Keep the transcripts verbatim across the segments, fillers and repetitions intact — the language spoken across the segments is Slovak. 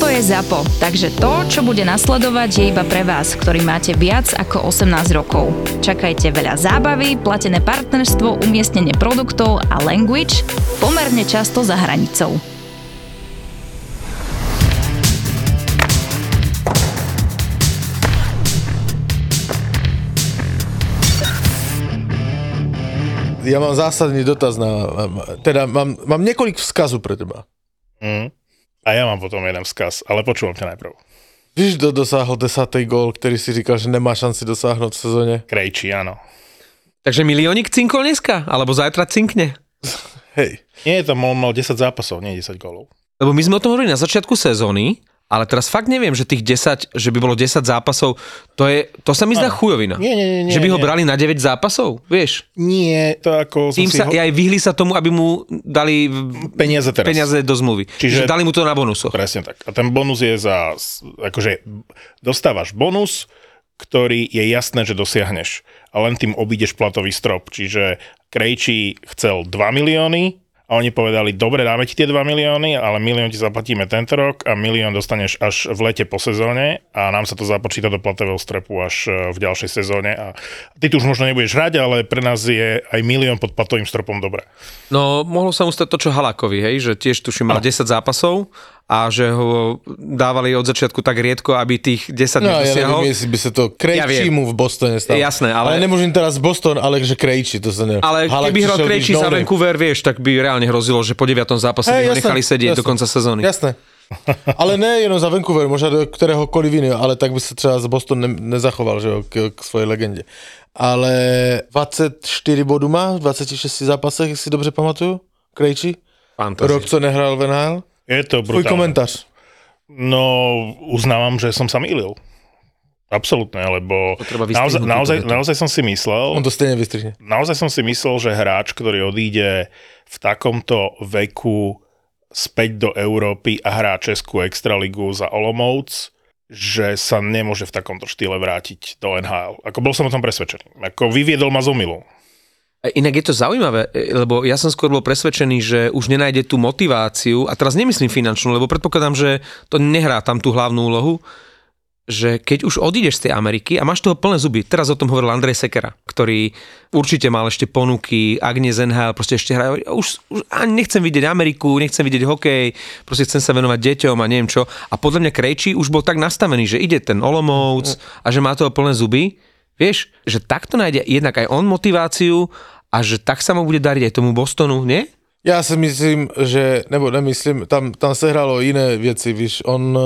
Toto je ZAPO, takže to, čo bude nasledovať, je iba pre vás, ktorý máte viac ako osemnásť rokov. Čakajte veľa zábavy, platené partnerstvo, umiestnenie produktov a language pomerne často za hranicou. Ja mám zásadný dotaz na... Teda mám, mám niekoľk vzkazu pre teba. Mm. A ja mám potom jeden vzkaz, ale počúvam ťa najprv. Víš, kto dosáhol desátý gól, ktorý si říkal, že nemá šanci dosáhnuť v sezóne? Krejči, áno. Takže miliónik cinkol dneska? Alebo zajtra cinkne? Hej. Nie, tam on mal desať zápasov, nie desať gólov. Lebo my sme o tom hovorili na začiatku sezóny, ale teraz fakt neviem, že tých desať, že by bolo desať zápasov, to je, to sa mi zdá chujovina. Nie, nie, nie, že by nie, ho brali na deväť zápasov, vieš? Nie, to ako... Tým sa ho... aj vyhli sa tomu, aby mu dali peniaze, teraz. peniaze do zmluvy. Čiže dali mu to na bonusoch. Presne tak. A ten bonus je za... Akože dostávaš bonus, ktorý je jasné, že dosiahneš. A len tým obídeš platový strop. Čiže Krejči chcel dva milióny, a oni povedali, dobre, dáme ti tie dva milióny, ale milión ti zaplatíme tento rok a milión dostaneš až v lete po sezóne a nám sa to započíta do platového strepu až v ďalšej sezóne. A ty tu už možno nebudeš hrať, ale pre nás je aj milión pod platovým stropom dobré. No, mohlo sa mu stať to, čo Halákovi, hej, že tiež tuším mal no. desať zápasov a že ho dávali od začiatku tak riedko, aby tých desať no, nedosiahol. No, ja neviem, by sa to Krejči ja mu v Bostone stalo. Jasné, ale... ale nemôžem teraz Boston, ale že Krejči, to sa neviem. Ale Halák, keby hral Krejči za Vancouver, vieš, tak by reálne hrozilo, že po deviatom zápase hey, ho jasné, nechali sedieť jasné, do konca sezóny. Jasné. Ale ne jenom za Vancouver, možno do ktoréhokoliv iného, ale tak by sa třeba z Boston ne- nezachoval, že k, k svojej legende. Ale dvacet čtyři bodů má v dvaceti šesti zápasech, jak si dobře pamatuju, Krejči. Fantastic. Rok, co nehral v en há el. Je to brutálne. Tvoj komentář. No, uznávam, že som sa mýlil. Absolútne, lebo naozaj, naozaj, naozaj som si myslel... On to stejne vystrihne. Naozaj som si myslel, že hráč, ktorý odíde v takomto veku späť do Európy a hrá Českú extraligu za Olomouc, že sa nemôže v takomto štýle vrátiť do en há el. Ako bol som o tom presvedčený. Ako vyviedol ma z omylu. Inak je to zaujímavé, lebo ja som skôr bol presvedčený, že už nenájde tú motiváciu, a teraz nemyslím finančnú, lebo predpokladám, že to nehrá tam tú hlavnú úlohu, že keď už odídeš z tej Ameriky a máš toho plné zuby, teraz o tom hovoril Andrej Sekera, ktorý určite mal ešte ponuky, ak nie z en há el, proste ešte hrá, už, už ani nechcem vidieť Ameriku, nechcem vidieť hokej, proste chcem sa venovať deťom a neviem čo. A podľa mňa Krejči už bol tak nastavený, že ide ten Olomouc a že má toho plné zuby. Vieš, že takto nájde jednak aj on motiváciu a že tak sa mu bude dariť aj tomu Bostonu, nie? Ja si myslím, že, nebo nemyslím, tam, tam se hralo jiné věci, víš, on,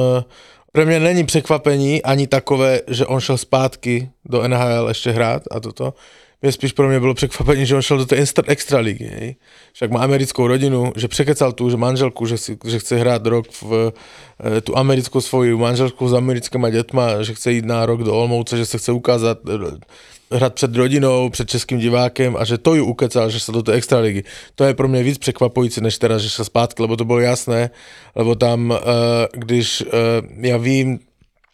pre mňa není překvapení ani takové, že on šel zpátky do en há el ještě hrát a toto. Mě spíš pro mě bylo překvapení, že on šel do té extra ligy, hej. Však má americkou rodinu, že překecal tu že manželku, že, si, že chce hrát rok v e, tu americkou svoji manželku s americkýma dětma, že chce jít na rok do Olomouce, že se chce ukázat, hrát před rodinou, před českým divákem a že to ju ukecal, že se do té extra ligy. To je pro mě víc překvapující, než teda, že šel zpátky, lebo to bylo jasné, lebo tam, e, když e, já vím,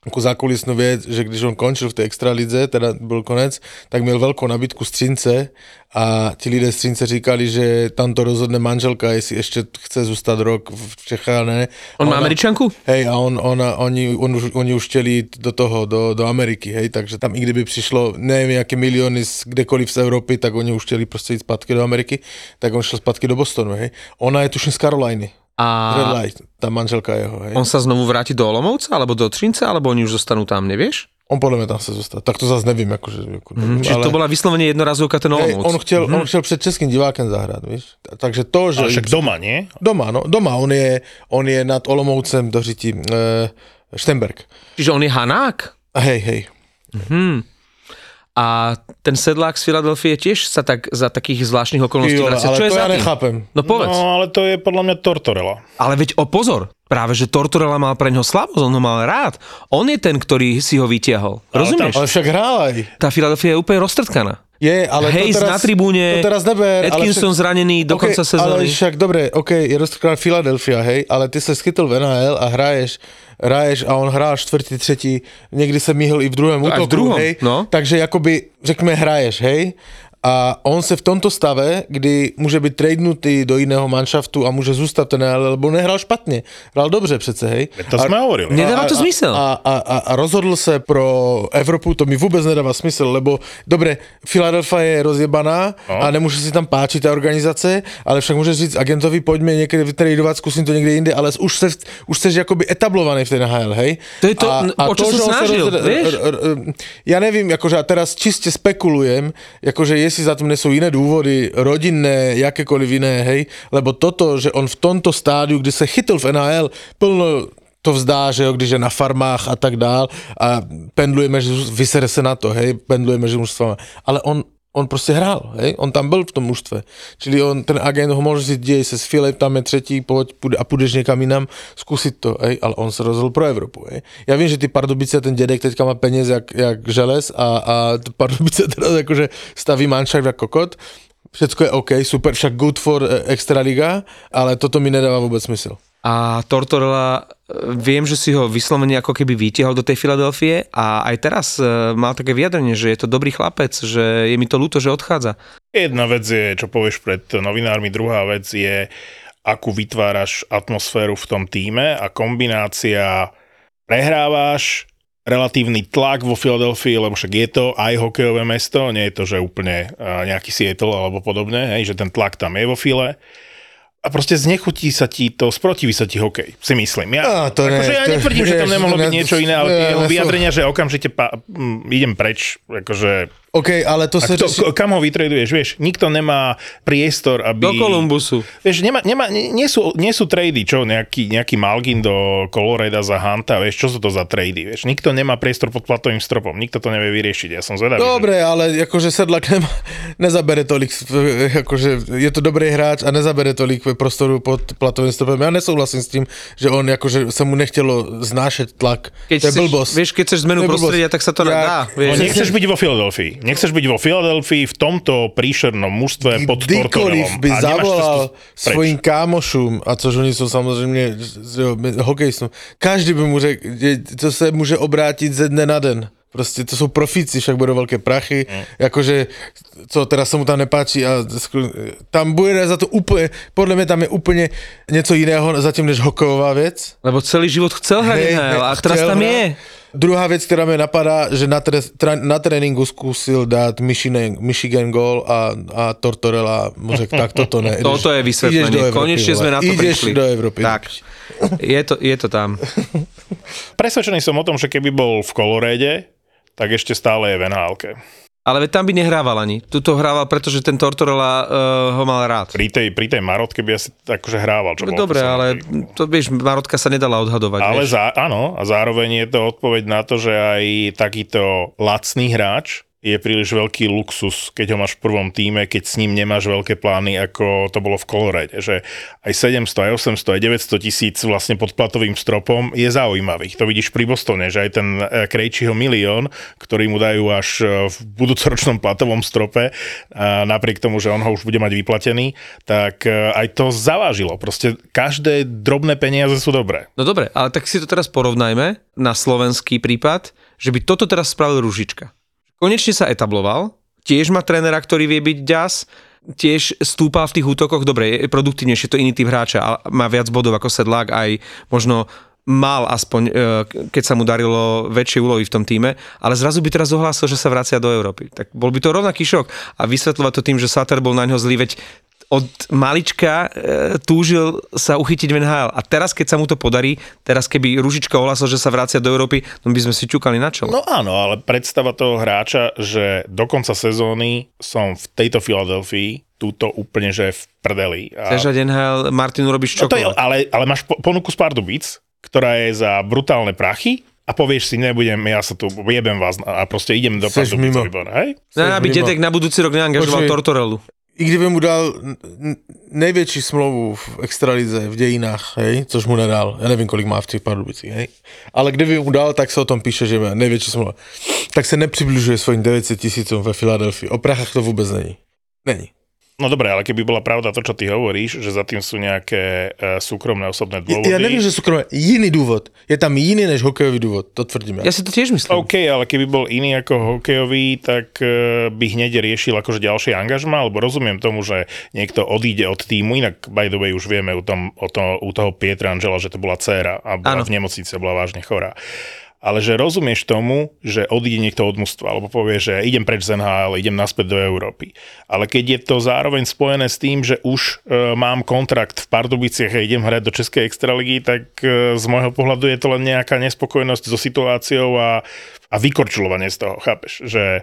takú zákulisnú vec, že když on končil v tej extralidze, teda byl konec, tak měl veľkou nabídku z Třince a ti lidé z Třince říkali, že tam to rozhodne manželka, jestli ještě chce zůstat rok v Čechách, ne. On má Američanku? Hej, a on, ona, oni, on už, oni už chtěli jít do toho, do, do Ameriky, hej, takže tam i kdyby přišlo, nevím, jaké miliony z kdekoliv z Evropy, tak oni už chtěli prostě jít zpátky do Ameriky, tak on šel zpátky do Bostonu, hej. Ona je tuším z Karoliny. A tá manželka jeho, hej. On sa znovu vráti do Olomouca, alebo do Třince, alebo oni už zostanú tam, nevieš? On podľa mňa tam sa zostal. Tak to zase nevím. Akože, mm, čiže ale... to bola vyslovene jednorazovka ten Olomouc. Hej, on, chcel, mm. on chcel pred českým divákem zahrať, vieš. Takže to, že... Ale však doma, nie? Doma, no. Doma. On je, on je nad Olomoucem do Řiti e, Štemberg. Čiže on je Hanák? Hej, hej. Mhm. A ten Sedlák z Philadelphie tiež sa tak za takých zvláštnych okolností vracia. Čo je to za ja tým? Nechápem. No povedz. No ale to je podľa mňa Tortorella. Ale veď o pozor, práve že Tortorella mal pre ňo slabosť, on ho mal rád. On je ten, ktorý si ho vytiahol. Rozumieš? Ale však hrál aj. Tá Philadelphia je úplne roztrtkaná. Je, ale Hayes to teraz... na tribúne, to teraz neber, Atkinson však, zranený do okay, konca sezóny. Ale však, dobre, okej, okay, je roztrtkaná Philadelphia, hej, ale ty sa skytol v en há el a hraješ hraješ a on hrál čtvrtý, třetí, někdy se míhl i v druhém útoku, v druhom, hej, no. Takže jakoby, řekněme, hraješ, hej, A on se v tomto stave, kdy může být tradenutý do jiného manšaftu a může zůstat ten, lebo nehrál špatně. Hrál dobře přece, hej. To jsme hovorili. Nedává to smysl. A, a, a, a rozhodl se pro Evropu, to mi vůbec nedává smysl, lebo dobre, Philadelphia je rozjebaná no. A nemůže si tam páčit ta organizace, ale však může říct agentovi, pojďme někde vytradovat, zkusím to někde jinde, ale už se už seš jakoby etablovaný v té N H L, hej. To je to, a, a o čo to, som snažil, roz... vieš? Ja nevím, jakože a teraz čiste spekulujem, jakože je si za tým nesú iné dôvody, rodinné, jakékoliv iné, hej, lebo toto, že on v tomto stádiu, kde sa chytil v N H L, plno to vzdá, že jo, když je na farmách a tak dál a pendlujeme, že vysere se na to, hej, pendlujeme, že mužstvama, ale on on prostě hrál, hej? On tam byl v tom mužstve. Čili on, ten agent ho může říct, děj se s Filip, tam je třetí, pojď a půjdeš někam jinam, zkusit to, hej? Ale on se rozhodl pro Evropu. Hej? Já vím, že ty Pardubice, ten dědek teďka má peněz jak, jak želez a, a Pardubice teda jakože staví manšak jak kokot, všetko je OK, super, však good for extraliga, ale toto mi nedává vůbec smysl. A Tortorella, viem, že si ho vyslovene ako keby vytiahol do tej Filadelfie a aj teraz mal také vyjadrenie, že je to dobrý chlapec, že je mi to ľúto, že odchádza. Jedna vec je, čo povieš pred novinármi, druhá vec je, akú vytváraš atmosféru v tom tíme a kombinácia prehrávaš, relatívny tlak vo Filadelfii, lebo však je to aj hokejové mesto, nie je to, že úplne nejaký Seattle alebo podobne, hej, že ten tlak tam je vo File. A proste znechutí sa ti to, sprotiví sa ti hokej, si myslím. Ja, no, to akože ne, ja netvrdím, že tam nemohlo ne, byť niečo iné, ale ne, jeho vyjadrenia, že okamžite pa, m, idem preč, akože... OK, ale to sa... Kto, reši... Kam ho vytraduješ, vieš? Nikto nemá priestor, aby... Do Columbusu. Vieš, nemá, nemá, nie, sú, nie sú trady, čo? Nejaký, nejaký Malgin do Colorada za Hunta, vieš? Čo sú to za trady, vieš? Nikto nemá priestor pod platovým stropom, nikto to nevie vyriešiť, ja som zvedavý. Dobre, že... ale akože Sedlak nemá, nezabere tolik, akože je to dobrý hráč a nezabere tolik prostoru pod platovým stropom. Ja nesúhlasím s tým, že on akože sa mu nechtelo znášať tlak. Keď to je blbosť. Vieš, keď chceš zmenu prostredia, tak sa to ja, dá. Vieš? No, nechceš byť vo Filadelfii. Nechceš byť vo Filadelfii v tomto príšernom mužstve pod Tortorellom. Kdykoliv by zavolal svojim kámošům, a což oni sú samozrejme hokejistom, každý by mu řekl, to sa môže obrátiť ze dne na den. Proste to sú profíci, však budú veľké prachy, mm. akože, co teraz sa mu tam nepáči a tam bude za to úplne, podľa mňa tam je úplne niečo iného zatím, než hokejová vec. Lebo celý život chcel hrať N H L a teraz tam je. Druhá vec, ktorá mi napadá, že na, tre, tra, na tréningu skúsil dať Michigan, Michigan goal a, a Tortorella mu řekl, tak toto ne. Ideš, toto je vysvetlenie, konečne sme na to prišli. Ideš do Európy. Tak, je to, je to tam. Presvedčený som o tom, že keby bol v Colorade, tak ešte stále je v N H L-ke. Ale tam by nehrával ani. Tuto hrával, pretože ten Tortorella uh, ho mal rád. Pri tej, pri tej Marotke by asi akože hrával. Čo no, dobre, ale to, vieš, Marotka sa nedala odhadovať. Ale zá, áno, a zároveň je to odpoveď na to, že aj takýto lacný hráč je príliš veľký luxus, keď ho máš v prvom týme, keď s ním nemáš veľké plány, ako to bolo v Colorade, že aj sedemsto, aj osemsto, aj deväťsto tisíc vlastne pod platovým stropom je zaujímavých. To vidíš pri Bostone, že aj ten Krejčiho milión, ktorý mu dajú až v budúcoročnom platovom strope, napriek tomu, že on ho už bude mať vyplatený, tak aj to zavážilo. Proste každé drobné peniaze sú dobré. No dobre, ale tak si to teraz porovnajme na slovenský prípad, že by toto teraz spravil Ružička. Konečne sa etabloval, tiež má trénera, ktorý vie byť ďas, tiež stúpa v tých útokoch, dobre, je produktívnejšie, je to iný typ hráča, ale má viac bodov ako Sedlák, aj možno mal aspoň, keď sa mu darilo väčšie úlohy v tom tíme, ale zrazu by teraz ohlásil, že sa vracia do Európy. Tak bol by to rovnaký šok a vysvetľovať to tým, že Sutter bol na ňo zlý, veď od malička e, túžil sa uchytiť v N H L. A teraz, keď sa mu to podarí, teraz keby Ružička ohlásil, že sa vracia do Európy, no by sme si ťukali na čelo. No áno, ale predstava toho hráča, že do konca sezóny som v tejto Filadelfii, túto úplne, že v prdeli. A... Chceš ať N H L, Martinu robíš čokoľvek. No ale, ale máš po, ponuku z Pardubic, ktorá je za brutálne prachy, a povieš si, nebudem, ja sa tu jebem vás a proste idem do Pardubic. No aby detek na budúci rok neangažoval Tortorellu. I kdyby mu dal největší smlouvu v extralize, v dějinách, hej, což mu nedal, já nevím, kolik má v těch Pardubicích, hej, ale kdyby mu dal, tak se o tom píše, že má největší smlouva, tak se nepřibližuje svojím deväťsto tisícům ve Filadelfii. O prachách to vůbec není. Není. No dobre, ale keby bola pravda to, čo ty hovoríš, že za tým sú nejaké e, súkromné osobné dôvody. Ja, ja neviem, že súkromné. Jiný dôvod. Je tam iný než hokejový dôvod, to tvrdím. Ja, ja si to tiež myslím. OK, ale keby bol iný ako hokejový, tak e, by hneď riešil akože ďalšie angažma, alebo rozumiem tomu, že niekto odíde od týmu, inak by the way už vieme u, tom, o to, u toho Pietra Angela, že to bola dcéra a bola ano. v nemocnici, bola vážne chorá. Ale že rozumieš tomu, že odíde niekto od mužstva, alebo povie, že idem preč z en há el, idem naspäť do Európy. Ale keď je to zároveň spojené s tým, že už e, mám kontrakt v Pardubiciach a idem hrať do Českej extraligy, tak e, z môjho pohľadu je to len nejaká nespokojnosť so situáciou a, a vykorčulovanie z toho, chápeš? Že e,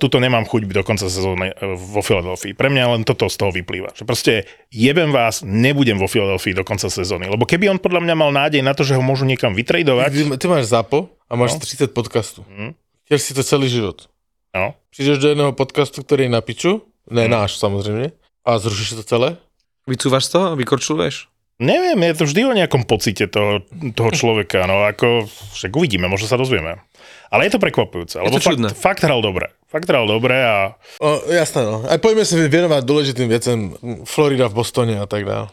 tuto nemám chuť do konca sezóny vo Philadelphii. Pre mňa len toto z toho vyplýva. Že proste jebem vás, nebudem vo Philadelphii do konca sezóny. Lebo keby on podľa mňa mal nádej na to, že ho môžu niekam vytradovať. Ty, ty máš zápo? A máš no. tridsať podcastov. Mm. Tiež si to celý život. No. Prídeš do jedného podcastu, ktorý je na piču, ne mm. náš samozrejme, a zrušíš to celé? Vycúvaš to a vykorčuluješ? Neviem, je to vždy o nejakom pocite toho, toho človeka, no ako však uvidíme, možno sa dozvieme. Ale je to prekvapujúce, lebo fakt, fakt hral dobre. Fakt hral dobre a... O, jasné, no. Aj poďme sa venovať dôležitým vecem. Florida v Bostone a tak dále.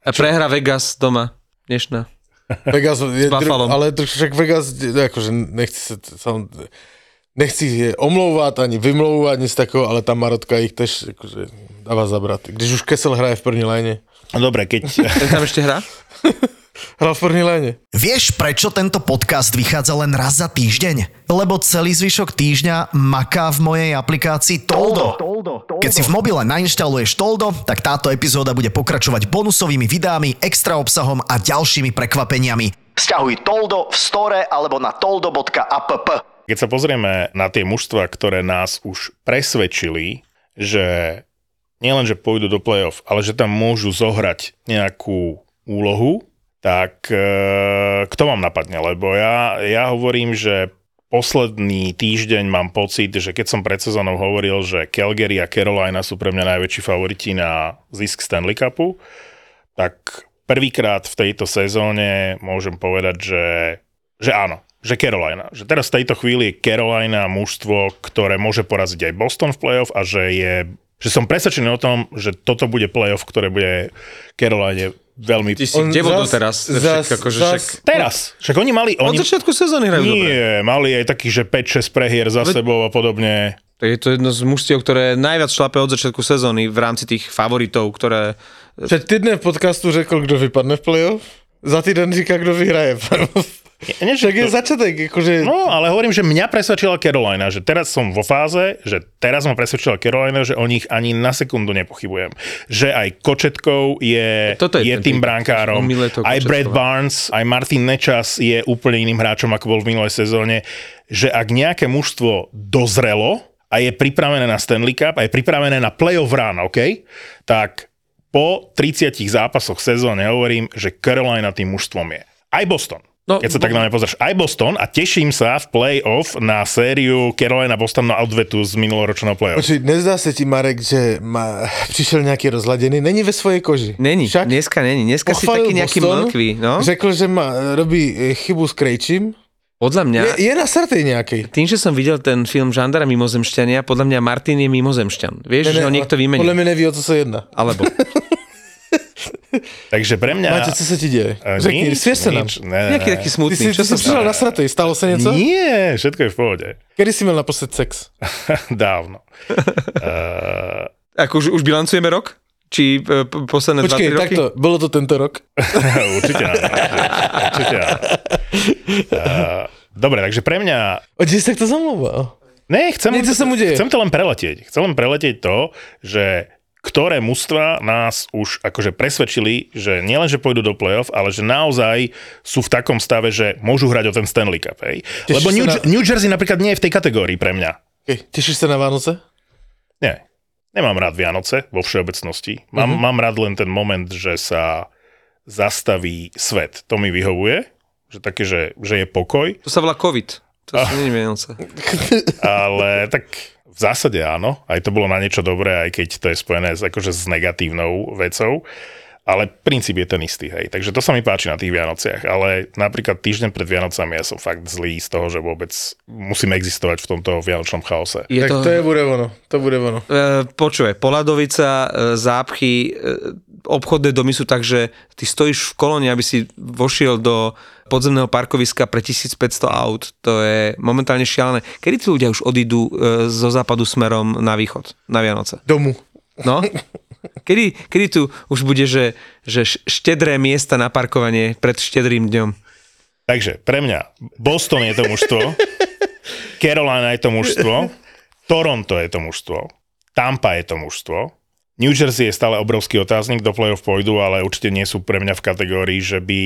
A prehra Vegas doma, dnešná. Vegas je, ale však Vegas, akože nechci sa, nechci omlouvať ani vymlouvať, nic takého, ale tá Marotka ich tež akože dáva zabrať. Když už Kessel hraje v první line. Dobre, keď... tam ešte hrá? Hral v první line. Vieš, prečo tento podcast vychádza len raz za týždeň? Lebo celý zvyšok týždňa maká v mojej aplikácii Toldo. Keď si v mobile nainštaluješ Toldo, tak táto epizóda bude pokračovať bonusovými videami, extra obsahom a ďalšími prekvapeniami. Sťahuj Toldo v store alebo na toldo bodka app. Keď sa pozrieme na tie mužstva, ktoré nás už presvedčili, že nielen, že pôjdu do playoff, ale že tam môžu zohrať nejakú úlohu, tak kto vám napadne? Lebo ja, ja hovorím, že posledný týždeň mám pocit, že keď som pred sezónou hovoril, že Calgary a Carolina sú pre mňa najväčší favoriti na zisk Stanley Cupu, tak prvýkrát v tejto sezóne môžem povedať, že, že áno, že Carolina. Že teraz v tejto chvíli je Carolina mužstvo, ktoré môže poraziť aj Boston v playoff a že, je, že som presvedčený o tom, že toto bude playoff, ktoré bude Caroline veľmi... Ty si kde bol teraz? Zas, však, akože zas, však... Teraz. Však oni mali... Oni... Od začiatku sezóny hrajú dobre. Nie, mali aj takých, že päť šesť prehier za Ve... sebou a podobne. Tak je to jedno z mužstiev, ktoré najviac šlape od začiatku sezóny v rámci tých favoritov, ktoré... Pred týdnem v podcastu řekl, kto vypadne v play-off. Za týden říká, kto vyhraje. Nie, však je to... začiatek. Akože... No, ale hovorím, že mňa presvedčila Carolina, že teraz som vo fáze, že teraz ma presvedčila Carolina, že o nich ani na sekundu nepochybujem. Že aj Kočetkov je, je, je tým bránkárom. Aj Brad Barnes, aj Martin Nečas je úplne iným hráčom, ako bol v minulej sezóne. Že ak nejaké mužstvo dozrelo a je pripravené na Stanley Cup a je pripravené na playoff run, OK? Tak... Po tridsiatich zápasoch sezóny hovorím, že Carolina tým mužstvom je. Aj Boston. No, keď sa bo... tak na mňa pozrieš. Aj Boston a teším sa v play-off na sériu Carolina-Boston na odvetu z minuloročného play-off. Počuť, nezdá sa ti, Marek, že ma... prišiel nejaký rozladený? Není ve svojej koži. Není, však? Dneska není. Dneska si taký nejaký mlkvý. No? Řekl, že ma robí chybu s Krejčím. Podľa mňa... Je, je na srdej nejakej. Tým, že som videl ten film Žandara mimozemšťania, podľa mňa Martin je mimozemšťan. Vieš, ne, ne, že ho niekto vymení. Podľa mňa nevie, o co sa jedná. Alebo. Takže pre mňa... Máte, co sa ti deje? Řekni, svieš sa nám. Nejaký taký smutný. Ty si, si prišiel na srdej, stalo sa nieco? Nie, všetko je v pohode. Kedy si mal naposled sex? Dávno. uh... Ako už, už bilancujeme rok? Či posledné dva tri roky? Počkej, takto, bolo to tento rok? Určite áno. Určite áno. Uh, dobre, takže pre mňa... Odtiaľ si takto zamlúval? Ne, chcem, Niečo sa mu deje. Chcem to len preletieť. Chcem len preletieť to, že ktoré mužstva nás už akože presvedčili, že nielen, že pôjdu do play-off, ale že naozaj sú v takom stave, že môžu hrať o ten Stanley Cup. Hej? Lebo New, na... New Jersey napríklad nie je v tej kategórii pre mňa. Okay. Tešíš sa na Vánoce? Nie. Nemám rád Vianoce vo všeobecnosti. Mám, uh-huh. mám rád len ten moment, že sa zastaví svet. To mi vyhovuje, že také, že, že je pokoj. To sa volá COVID. To sa nie je Vianoce. Ale tak v zásade áno. Aj to bolo na niečo dobré, aj keď to je spojené s, akože, s negatívnou vecou. Ale princíp je ten istý, hej. Takže to sa mi páči na tých Vianociach, ale napríklad týždeň pred Vianocami ja som fakt zlý z toho, že vôbec musíme existovať v tomto vianočnom chaose. Je tak to... to je bude ono, to bude ono. E, počuje, Poladovica, e, zápchy, e, obchodné domy sú tak, že ty stojíš v kolóne, aby si vošiel do podzemného parkoviska pre tisícpäťsto aut. To je momentálne šialené. Kedy tí ľudia už odídu e, zo západu smerom na východ, na Vianoce? Domu. No? Kedy, kedy tu už bude, že, že štedré miesta na parkovanie pred štedrým dňom? Takže pre mňa Boston je to mužstvo, Carolina je to mužstvo, Toronto je to mužstvo, Tampa je to mužstvo, New Jersey je stále obrovský otáznik, do play-off pôjdu, ale určite nie sú pre mňa v kategórii, že by,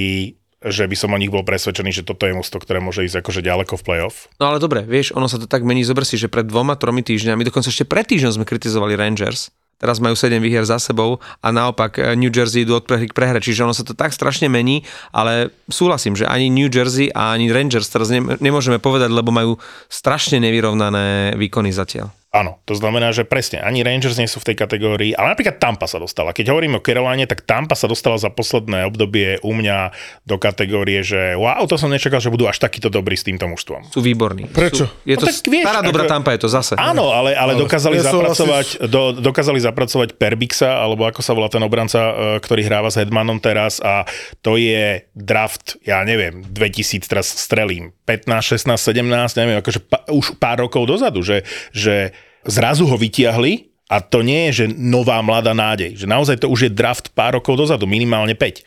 že by som o nich bol presvedčený, že toto je mužstvo, ktoré môže ísť akože ďaleko v play-off. No ale dobre, vieš, ono sa to tak mení, zober si, že pred dvoma, tromi týždňami, dokonca ešte pred týždňom sme kritizovali Rangers. Teraz majú sedem výher za sebou a naopak New Jersey idú od prehry k prehre. Čiže ono sa to tak strašne mení, ale súhlasím, že ani New Jersey a ani Rangers teraz nemôžeme povedať, lebo majú strašne nevyrovnané výkony zatiaľ. Áno, to znamená, že presne, ani Rangers nie sú v tej kategórii, ale napríklad Tampa sa dostala. Keď hovoríme o Caroline, tak Tampa sa dostala za posledné obdobie u mňa do kategórie, že wow, to som nečakal, že budú až takýto dobrí s týmto mužstvom. Sú výborní. Prečo? Sú, je no to stará dobrá ako... Tampa, je to zase. Áno, ale, ale dokázali, ja zapracovať, asi... do, dokázali zapracovať Perbixa, alebo ako sa volá ten obranca, ktorý hráva s Hedmanom teraz, a to je draft, ja neviem, dvetisíc, teraz strelím, pätnásť, šestnásť, sedemnásť, neviem, akože pa, už pár rokov dozadu, že, že zrazu ho vytiahli a to nie je, že nová mladá nádej. Že naozaj to už je draft pár rokov dozadu, minimálne päť.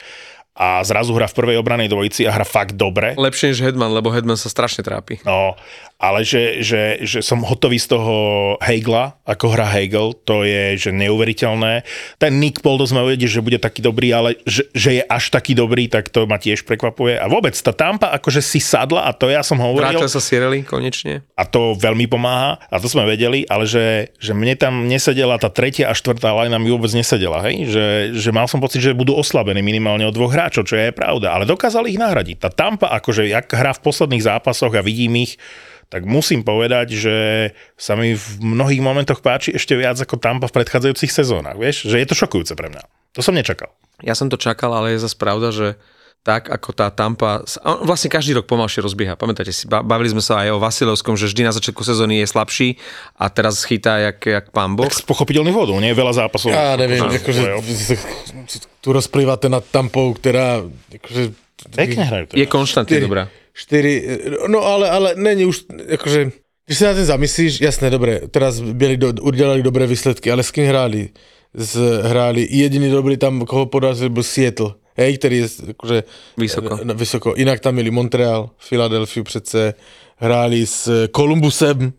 A zrazu hra v prvej obranej dvojici a hra fakt dobre. Lepšie než Hedman, lebo Hedman sa strašne trápi. No, ale že, že, že som hotový z toho Hegla, ako hra Hegel, to je že neuveriteľné. Ten Nick Paul dosť ma uvedie, že bude taký dobrý, ale že, že je až taký dobrý, tak to ma tiež prekvapuje. A vôbec tá Tampa akože si sadla, a to ja som hovoril. Vrátil sa Cirelli konečne. A to veľmi pomáha, a to sme vedeli, ale že, že mne tam nesedela tá tretia a štvrtá lajna, mi vôbec nesedela, hej? Že, že mal som pocit, že budú oslabení minimálne o dvoch hráčov, čo je pravda, ale dokázali ich nahradiť. Tá Tampa, akože jak hrá v posledných zápasoch a vidím ich, tak musím povedať, že sa mi v mnohých momentoch páči ešte viac ako Tampa v predchádzajúcich sezónach, vieš? Že je to šokujúce pre mňa. To som nečakal. Ja som to čakal, ale je zase pravda, že tak ako tá Tampa, vlastne každý rok pomalšie rozbieha. Pamätáte si, bavili sme sa aj o Vasilovskom, že vždy na začiatku sezóny je slabší a teraz chytá jak, jak pán Boh. Tak z pochopiteľných dôvodov, nie? Veľa zápasov. Ja neviem, akože tu rozplývate nad Tampou, ktorá akože, pekne hrajú. Je konštantne dobrá. štyri, no ale, ale není už, akože, když si na ten zamyslíš, jasné, dobré, teraz byli do, udělali dobré výsledky, ale s kým hráli? Z, hráli jediný dobrý tam, koho podali, byl Seattle, hej, který je akože, vysoko. Na, vysoko, jinak tam měli Montreal, Philadelphia přece, hráli s Columbusem,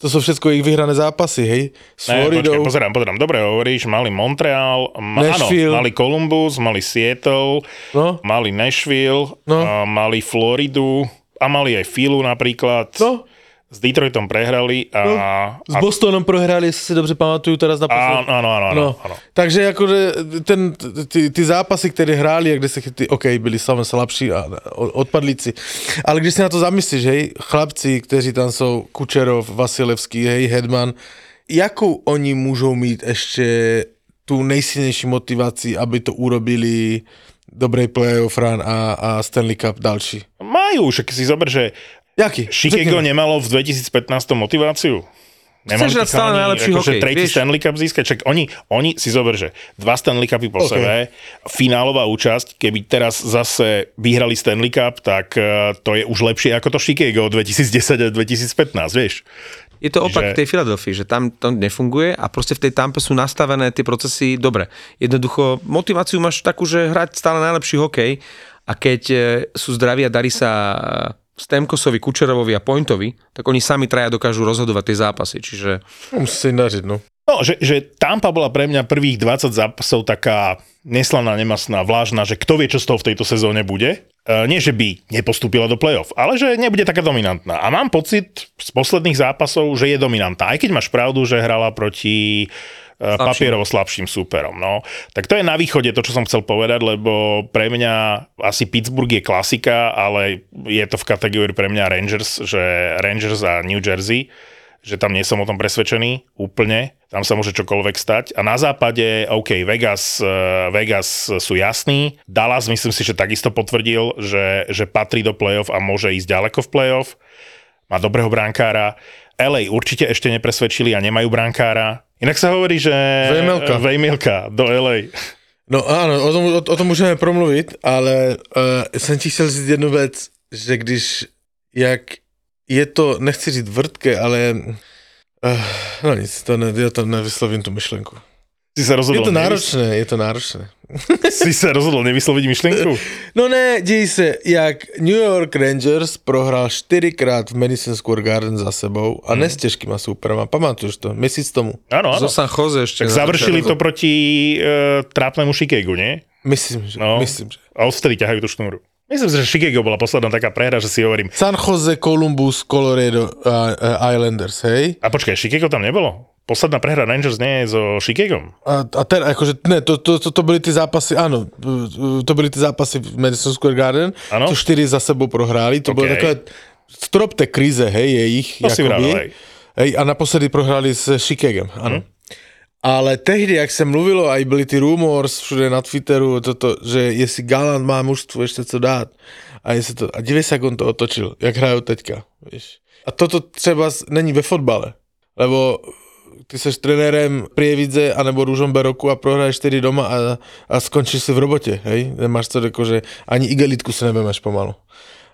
to sú všetko ich vyhrané zápasy, hej? S Floridou. Ne, počkaj, pozerám, pozerám. Dobre hovoríš, mali Montreal, ma, áno, mali Columbus, mali Seattle, no. Mali Nashville, no. A mali Floridu a mali aj Philu napríklad. No. S Detroitom prehrali a... No. S Bostonom a... prohrali, jestli si dobře pamatujú teraz naposled. Áno, áno, áno. No. Takže akože ten, ty, ty zápasy, ktoré hráli, a kde sa chytli, OK, byli sami slabší a odpadlíci. Ale když si na to zamyslíš, hej, chlapci, kteří tam sú, Kučerov, Vasilevský, hej, Hedman, jakú oni môžou mít ešte tú nejsilnejší motiváciu, aby to urobili dobrej playoff run a, a Stanley Cup další? Majú, však si zober, že jaký? Chicago nemalo v dvetisícpätnásť motiváciu. Nemali chceš stále najlepší akože hokej. Tretí Stanley Cup získať. Čak oni, oni si zober, že dva Stanley Cupy po okay. sebe, finálová účasť, keby teraz zase vyhrali Stanley Cup, tak uh, to je už lepšie ako to Chicago dvetisícdesať a dvetisícpätnásť, vieš. Je to opak že... tej Filadelfii, že tam to nefunguje a proste v tej Tampe sú nastavené tie procesy dobre. Jednoducho motiváciu máš takú, že hrať stále najlepší hokej a keď uh, sú zdraví a darí sa... Stemkosovi, Kučerovovi a Pointovi, tak oni sami traja dokážu rozhodovať tie zápasy, čiže... Musí sa im dažiť, no. No, že, že Tampa bola pre mňa prvých dvadsať zápasov taká neslaná, nemastná, vlážna, že kto vie, čo z toho v tejto sezóne bude. E, nie, že by nepostúpila do play-off, ale že nebude taká dominantná. A mám pocit z posledných zápasov, že je dominantná. Aj keď máš pravdu, že hrala proti... Slabším. Papierovo slabším súperom. No. Tak to je na východe to, čo som chcel povedať, lebo pre mňa asi Pittsburgh je klasika, ale je to v kategórii pre mňa Rangers, že Rangers a New Jersey, že tam nie som o tom presvedčený úplne, tam sa môže čokoľvek stať. A na západe, OK, Vegas, Vegas sú jasný. Dallas, myslím si, že takisto potvrdil, že, že patrí do playoff a môže ísť ďaleko v playoff. Má dobrého brankára. el ej určite ešte nepresvedčili a nemajú brankára. Inak sa hovorí, že... Vejmelka. Vejmelka do el ej. No áno, o tom, o, o tom můžeme promluvit, ale uh, jsem ti chtěl říct jednu věc, že když, jak je to, nechci říct vrtké, ale uh, no nic, to ne, já tam nevyslovím tu myšlenku. Si se rozhodl, je to náročné, nevysl... je to náročné. Si se rozhodl nevyslovit myšlenku? No ne, děj se, jak New York Rangers prohrál čtyřikrát v Madison Square Garden za sebou a hmm. ne s těžkýma súperama, pamatuješ to, měsíc tomu. Ano, ano. San Jose ešte. Tak završili to proti e, trápnemu Chicagu, nie? Myslím, že. No. Myslím, že. A ostri ťahajú tú šnúru. Myslím, že Chicago bola posledná taká prehra, že si hovorím. San Jose, Columbus, Colorado, uh, uh, Islanders, hej? A počkaj, Chicago tam nebolo? Posledná prehra Rangers nie je so Chicagom? A, a ten, akože, ne, to, to, to, to boli tie zápasy, áno, to boli tie zápasy v Madison Square Garden, ano? To štyri za sebou prohráli, to okay. Bolo takové strop té krize, hej, je ich, to si vrál, hej. Hej, a naposledy prohráli s Chicagom, áno. Hm. Ale tehdy, jak se mluvilo, a byly ty rumors všude na Twitteru, toto, že jestli Gallant má mužstvo ještě co dát. A, jestli to, a dívej se, jak on to otočil, jak hrajou teďka. Víš. A toto třeba není ve fotbale, lebo ty seš trenérem Prievidze anebo Ružomberoku a prohraješ čtyři doma a, a skončíš si v robotě. Hej? Nemáš co, jako, že ani igelitku si nebemeš pomalu.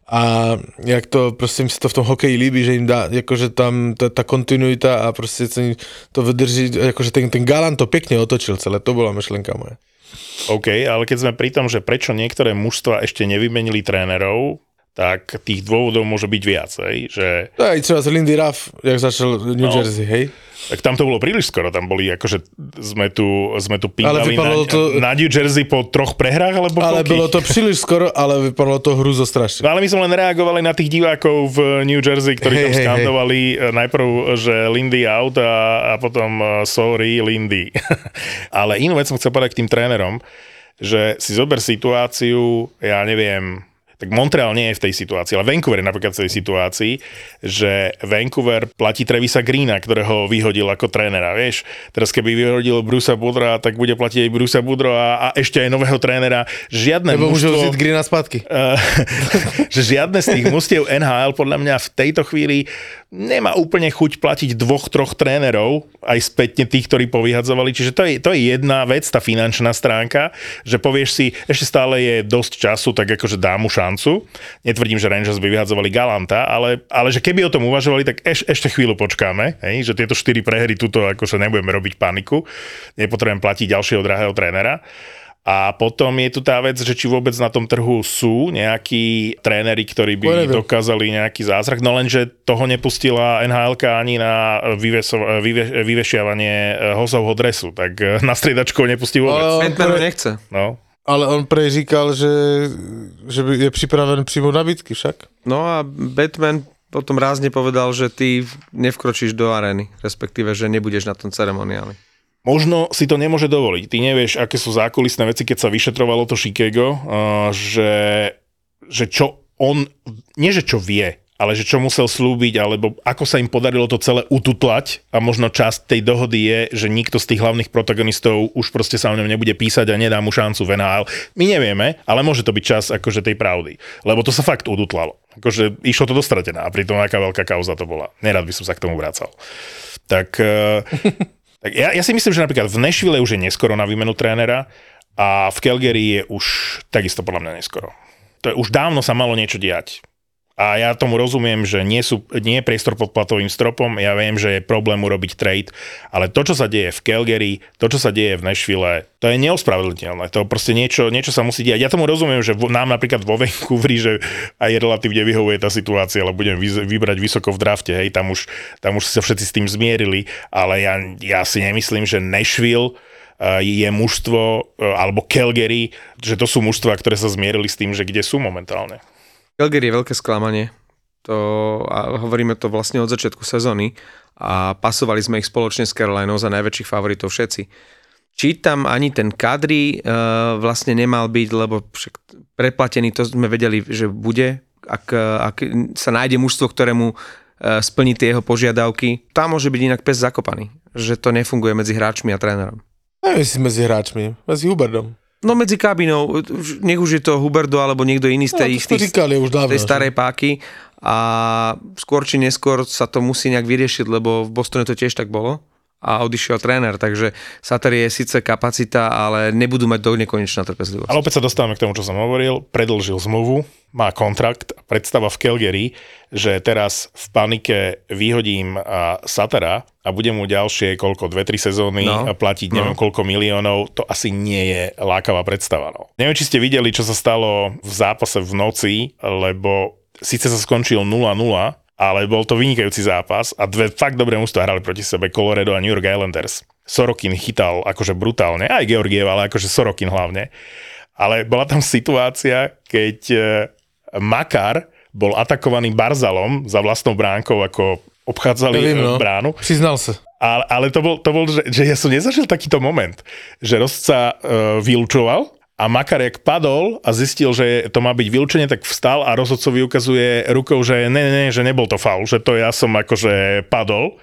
A jak to, prostě si to v tom hokeji líbí, že jim dá, jakože tam ta, ta kontinuita a prostě se to vydrží, jakože ten, ten Gallant to pěkně otočil celé, to byla myšlenka moje. OK, ale keď sme pri tom, že prečo niektoré mužstva ešte nevymenili trénerov, tak tých dôvodov môže byť viac, hej? Že... To aj třeba z Lindy Ruff, jak začal New no, Jersey, hej? Tak tam to bolo príliš skoro, tam boli akože, sme tu, sme tu pínali na, to... na New Jersey po troch prehrách, alebo Ale koľkých? Bolo to príliš skoro, ale vypadalo to hru zo strašne. No, ale my sme len reagovali na tých divákov v New Jersey, ktorí hey, tam skandovali hey, hey. najprv, že Lindy out a, a potom sorry Lindy. Ale inú vec som chcel povedať k tým trénerom, že si zober situáciu, ja neviem... Tak Montreal nie je v tej situácii, ale Vancouver je napríklad v tej situácii, že Vancouver platí Travisa Greena, ktorého vyhodil ako trénera, vieš. Teraz keby vyhodil Brusa Boudra, tak bude platiť aj Brusa Boudra a, a ešte aj nového trénera. Žiadne Nebo mužstvo... Nebo môžu vziť Greena spátky. Uh, že žiadne z tých mužstiev en há el podľa mňa v tejto chvíli nemá úplne chuť platiť dvoch, troch trénerov, aj spätne tých, ktorí povyhadzovali. Čiže to je, to je jedna vec, tá finančná stránka, že povieš si, ešte stále je dosť času, tak akože dám mu šancu. Netvrdím, že Rangers by vyhadzovali Gallanta, ale, ale že keby o tom uvažovali, tak eš, ešte chvíľu počkáme, hej? Že tieto štyri prehry tuto akože nebudeme robiť paniku, nepotrebujem platiť ďalšieho drahého trénera. A potom je tu tá vec, že či vôbec na tom trhu sú nejakí tréneri, ktorí by Whatever. dokázali nejaký zázrak, no lenže toho nepustila en há elka ani na vyveso- vyve- vyvešiavanie hosovho dresu, tak na striedačkov nepustí vôbec. Entman nechce. No. Ale on prej říkal, že, že je připraven přijmout nabídky však. No a Batman potom rázne povedal, že ty nevkročíš do arény, respektíve, že nebudeš na tom ceremoniáli. Možno si to nemôže dovoliť. Ty nevieš, aké sú zákulisné veci, keď sa vyšetrovalo to Chicago, že, že čo on, nie že čo vie, ale že čo musel slúbiť, alebo ako sa im podarilo to celé ututlať a možno časť tej dohody je, že nikto z tých hlavných protagonistov už proste sa o ňom nebude písať a nedá mu šancu v en há el. My nevieme, ale môže to byť čas akože tej pravdy, lebo to sa fakt ututlalo. Akože išlo to dostratená a pritom aká veľká kauza to bola. Nerad by som sa k tomu vracal. Tak, tak ja, ja si myslím, že napríklad v Nashville už je neskoro na výmenu trénera a v Calgary je už takisto podľa mňa neskoro. To je, už dávno sa malo niečo diať. A ja tomu rozumiem, že nie, sú, nie je priestor pod platovým stropom, ja viem, že je problém urobiť trade, ale to, čo sa deje v Calgary, to, čo sa deje v Nashville, to je neospravedlniteľné, to proste niečo, niečo sa musí diať. Ja tomu rozumiem, že nám napríklad vo Vancouveri, že aj relatívne vyhovuje tá situácia, ale budem vybrať vysoko v drafte, hej, tam už, tam už sa všetci s tým zmierili, ale ja, ja si nemyslím, že Nashville je mužstvo, alebo Calgary, že to sú mužstva, ktoré sa zmierili s tým, že kde sú momentálne. Calgary je veľké sklamanie, to, a hovoríme to vlastne od začiatku sezóny a pasovali sme ich spoločne s Carolinou za najväčších favoritov všetci. Či tam ani ten Kadri uh, vlastne nemal byť, lebo preplatený, to sme vedeli, že bude, ak, ak sa nájde mužstvo, ktorému splní tie jeho požiadavky. Tam môže byť inak pes zakopaný, že to nefunguje medzi hráčmi a trénerom. Nemyslím medzi hráčmi, medzi Huberdom. No medzi kabinou, nech už je to Huberdo alebo niekto iný z tej, no, tých, už dávno, tej starej páky a skôr či neskôr sa to musí nejak vyriešiť, lebo v Bostone to tiež tak bolo a odišiel tréner, takže Sattery je síce kapacita, ale nebudú mať do nekonečná trpezlivosť. Ale opäť sa dostávame k tomu, čo som hovoril, predĺžil zmluvu, má kontrakt, predstava v Calgary, že teraz v panike vyhodím Sattera a budem mu ďalšie, koľko, dve tri sezóny no. platiť neviem no. koľko miliónov, to asi nie je lákavá predstava. No. Neviem, či ste videli, čo sa stalo v zápase v noci, lebo síce sa skončil nula nula, ale bol to vynikajúci zápas a dve fakt dobré mužstvá hrali proti sebe, Colorado a New York Islanders. Sorokin chytal akože brutálne, aj Georgiev, ale akože Sorokin hlavne. Ale bola tam situácia, keď Makar bol atakovaný Barzalom za vlastnou bránkou, ako obchádzali Nevím, no. bránu. Priznal sa. Ale, ale to bol, to bol že, že ja som nezažil takýto moment, že rozca uh, vylúčoval a Makar jak padol a zistil, že to má byť vylúčenie, tak vstal a rozhodcovi ukazuje rukou, že ne, ne, že nebol to faul, že to ja som akože padol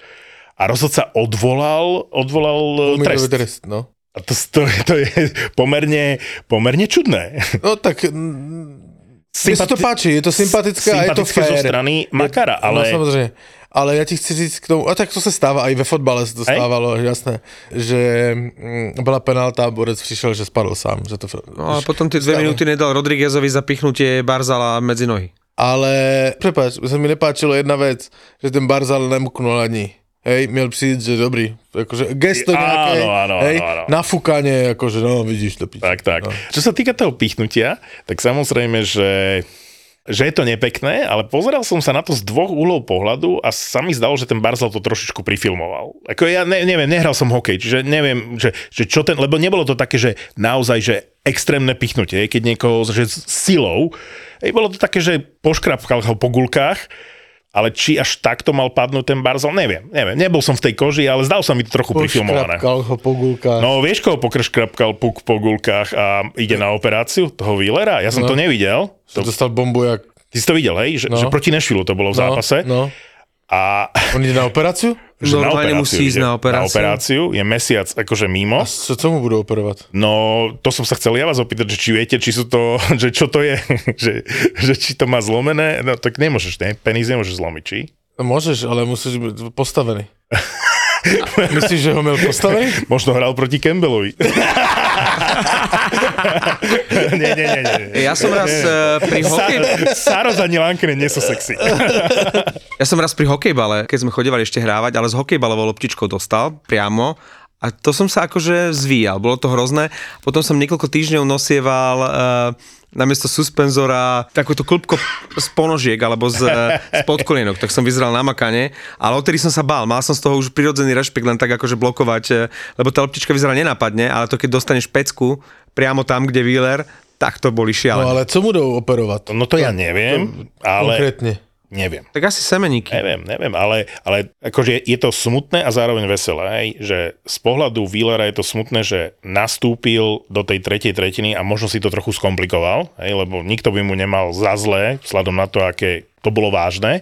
a rozhodca odvolal, odvolal trest. trest no. A to, to, to je pomerne, pomerne čudné. No tak... Sympati- mi sa to páči, je to sympatické a je to fair. Sympatické zo strany Makara, ale... No samozrejme, ale ja ti chci říct k tomu, a tak to se stává, aj ve fotbale se to stávalo, Ej? jasné, že m, byla penálta, borec přišel, že spadl sám. Že to, no a potom ty dve stále. Minúty nedal Rodríguezovi za pichnutie Barzala medzi nohy. Ale, prepáč, se mi nepáčilo jedna vec, že ten Barzal nemknul ani. Hej, měl přijít, že dobrý. Akože gesto nejaké, áno, áno, hej, áno, áno. nafúkanie, akože no, vidíš to piť. Tak, tak. No. Čo sa týka toho pichnutia, tak samozrejme, že, že je to nepekné, ale pozeral som sa na to z dvoch uhlov pohľadu a sa mi zdalo, že ten Barzal to trošičku prifilmoval. Ako ja ne, neviem, nehral som hokej, čiže neviem, že, že čo ten, lebo nebolo to také, že naozaj, že extrémne pichnutie, keď niekoho, že s silou, hej, bolo to také, že poškrapkal ho po gulkách. Ale či až takto mal padnúť ten Barzal, neviem, neviem. Nebol som v tej koži, ale zdal sa mi to trochu prifilmované. Poškrapkal ho po gulkách. No, vieš, koho pokrškrapkal puk po gulkách a ide na operáciu? Toho Wheelera? Ja som no. to nevidel. Som to... dostal bombu jak... Ty si to videl, hej? Že, no. že proti Nashville to bolo v zápase. No, no. A... On ide na operáciu? Že no, na operáciu musí ísť na operáciu. Na operáciu, je mesiac akože mimo. A čo, čo mu budú operovať? No, to som sa chcel ja vás opýtať, že či viete, či sú to, že čo to je, že, že či to má zlomené, no tak nemôžeš, ne? Penis nemôžeš zlomiť, či? Môžeš, ale musíš byť postavený. Myslíš, že ho mal postavený? Možno hral proti Campbellovi. nie, nie, nie, nie. Ja som raz uh, pri hokejbale... Sáro za Nilankne, nie sú sexy. Ja som raz pri hokejbale, keď sme chodevali ešte hrávať, ale s hokejbalovou loptičkou dostal priamo a to som sa akože zvíjal. Bolo to hrozné. Potom som niekoľko týždňov nosieval... Uh, namiesto suspenzora takúto klbko z ponožiek alebo z, z podkolienok, tak som vyzeral na makane, ale odtedy som sa bál, mal som z toho už prirodzený rešpekt len tak akože blokovať, lebo tá loptička vyzerá nenápadne, ale to keď dostaneš pecku priamo tam, kde Wheeler, tak to boli šialené. No ale co mu dou operovať? No to ja neviem, to, ale... Konkrétne. Neviem. Tak asi semeníky. Neviem, neviem, ale, ale akože je to smutné a zároveň veselé, hej? Že z pohľadu Wheelera je to smutné, že nastúpil do tej tretej tretiny a možno si to trochu skomplikoval, hej? Lebo nikto by mu nemal za zlé, vzhľadom na to, aké to bolo vážne.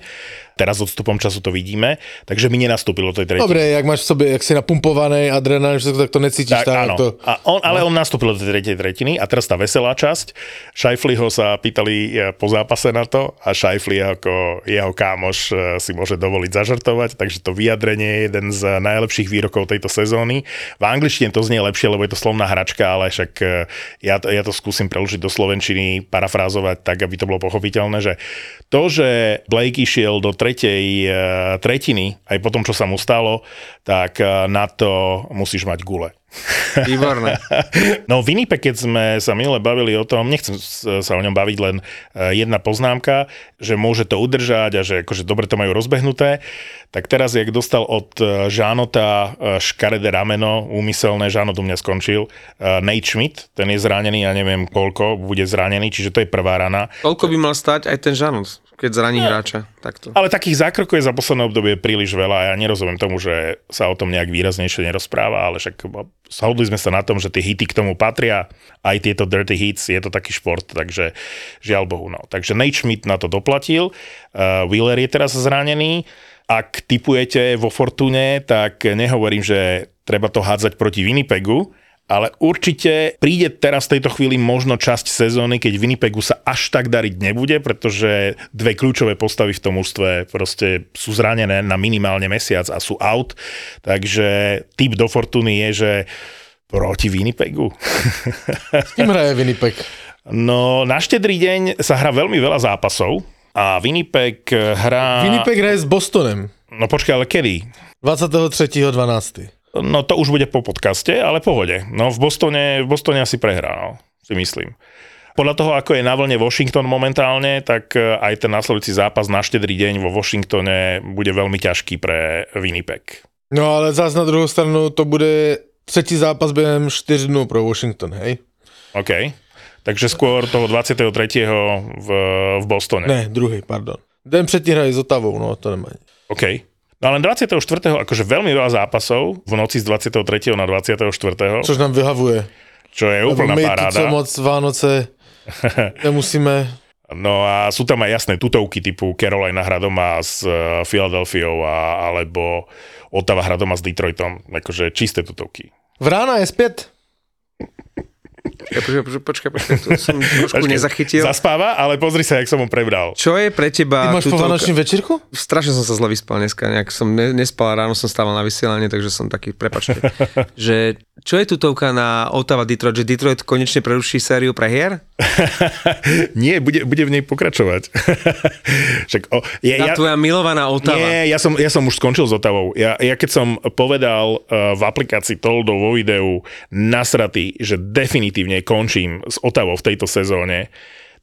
Teraz s odstupom času to vidíme, takže mi nenastúpil do tej tretiny. Dobre, jak máš v sebe, jak si napumpovaný adrenalín, tak to necítiš. Tak, tak áno, to... A on, ale on nastúpil do tej tretej tretiny a teraz tá veselá časť. Šajfliho sa pýtali po zápase na to a Šajfli ako jeho kámoš si môže dovoliť zažartovať, takže to vyjadrenie je jeden z najlepších výrokov tejto sezóny. V angličtine to znie lepšie, lebo je to slovná hračka, ale však ja to, ja to skúsim preložiť do slovenčiny, parafrázovať tak, aby to bolo pochopiteľné, že to, že Blake išiel do tretej tretiny, aj po tom, čo sa mu stalo, tak na to musíš mať gule. Výborné. No Winnipeg, keď sme sa minule bavili o tom, nechcem sa o ňom baviť, len jedna poznámka, že môže to udržať a že akože dobre to majú rozbehnuté, tak teraz, jak dostal od Žánota škaredé rameno, úmyselné, Žánot u mňa skončil, Nate Schmidt, ten je zranený, ja neviem koľko, bude zranený, čiže to je prvá rana. Koľko by mal stať aj ten Žánot? keď zraní no. hráča. Takto. Ale takých zákrokov je za posledné obdobie príliš veľa. Ja nerozumiem tomu, že sa o tom nejak výraznejšie nerozpráva, ale však shodli sme sa na tom, že tie hity k tomu patria. Aj tieto dirty hits, je to taký šport, takže žiaľ Bohu. No. Takže Naismith na to doplatil. Uh, Wheeler je teraz zranený. Ak tipujete vo Fortune, tak nehovorím, že treba to hádzať proti Winnipegu, ale určite príde teraz v tejto chvíli možno časť sezóny, keď Winnipegu sa až tak dariť nebude, pretože dve kľúčové postavy v tom ústve proste sú zranené na minimálne mesiac a sú out. Takže tip do Fortuny je, že proti Winnipegu. S kým hraje Winnipeg? No, na štedrý deň sa hrá veľmi veľa zápasov a Winnipeg hrá... Winnipeg hraje s Bostonem. No počkaj, ale kedy? dvadsiateho tretieho dvanásteho No to už bude po podcaste, ale pohode. No v Bostone, v Bostone asi prehrá, no, si myslím. Podľa toho, ako je na vlne Washington momentálne, tak aj ten nasledujúci zápas na štedrý deň vo Washingtone bude veľmi ťažký pre Winnipeg. No ale zás na druhou stranu to bude tretí zápas během štyroch dnů pro Washington, hej? OK, takže skôr toho dvadsiateho tretieho v, v Bostone. Ne, druhý, pardon. Den předtím hrají s Ottawou, no to nemá. OK. No ale dvadsiateho štvrtého akože veľmi veľa zápasov v noci z dvadsiateho tretieho na dvadsiateho štvrtého Což nám vyhavuje. Čo je úplná my paráda. My tu co moc Vánoce nemusíme. No a sú tam aj jasné tutovky typu Carolina hra doma s Philadelphiou a, alebo Ottawa hra doma s Detroitom. Akože čisté tutovky. Vrána je späť. Ja, počkaj, počkaj, počkaj, to som trošku Ačkej, nezachytil. Zaspáva, ale pozri sa, jak som ho prebral. Čo je pre teba... Ty máš po vánočným večírku? Strašne som sa zle vyspal dneska, nejak som ne, nespal, ráno som stával na vysielanie, takže som taký, prepačte. Že, čo je tutovka na Ottawa Detroit, že Detroit konečne preruší sériu prehier? Nie, bude, bude v nej pokračovať. Však, o, ja, tá ja, tvoja milovaná Ottawa. Nie, ja som, ja som už skončil s Ottawou. Ja, ja keď som povedal uh, v aplikácii Toldo vo videu nasratý, že definitivne definitívne končím s Ottawou v tejto sezóne,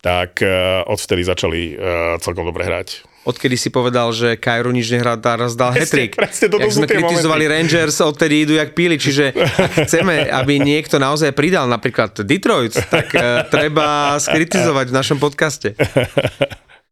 tak uh, odvtedy začali uh, celkom dobre hrať. Odkedy si povedal, že Kairu nič nehrá, raz dal hat-trick. Jak sme kritizovali momenty. Rangers, odtedy idú jak píli, čiže ak chceme, aby niekto naozaj pridal napríklad Detroit, tak uh, treba skritizovať v našom podcaste.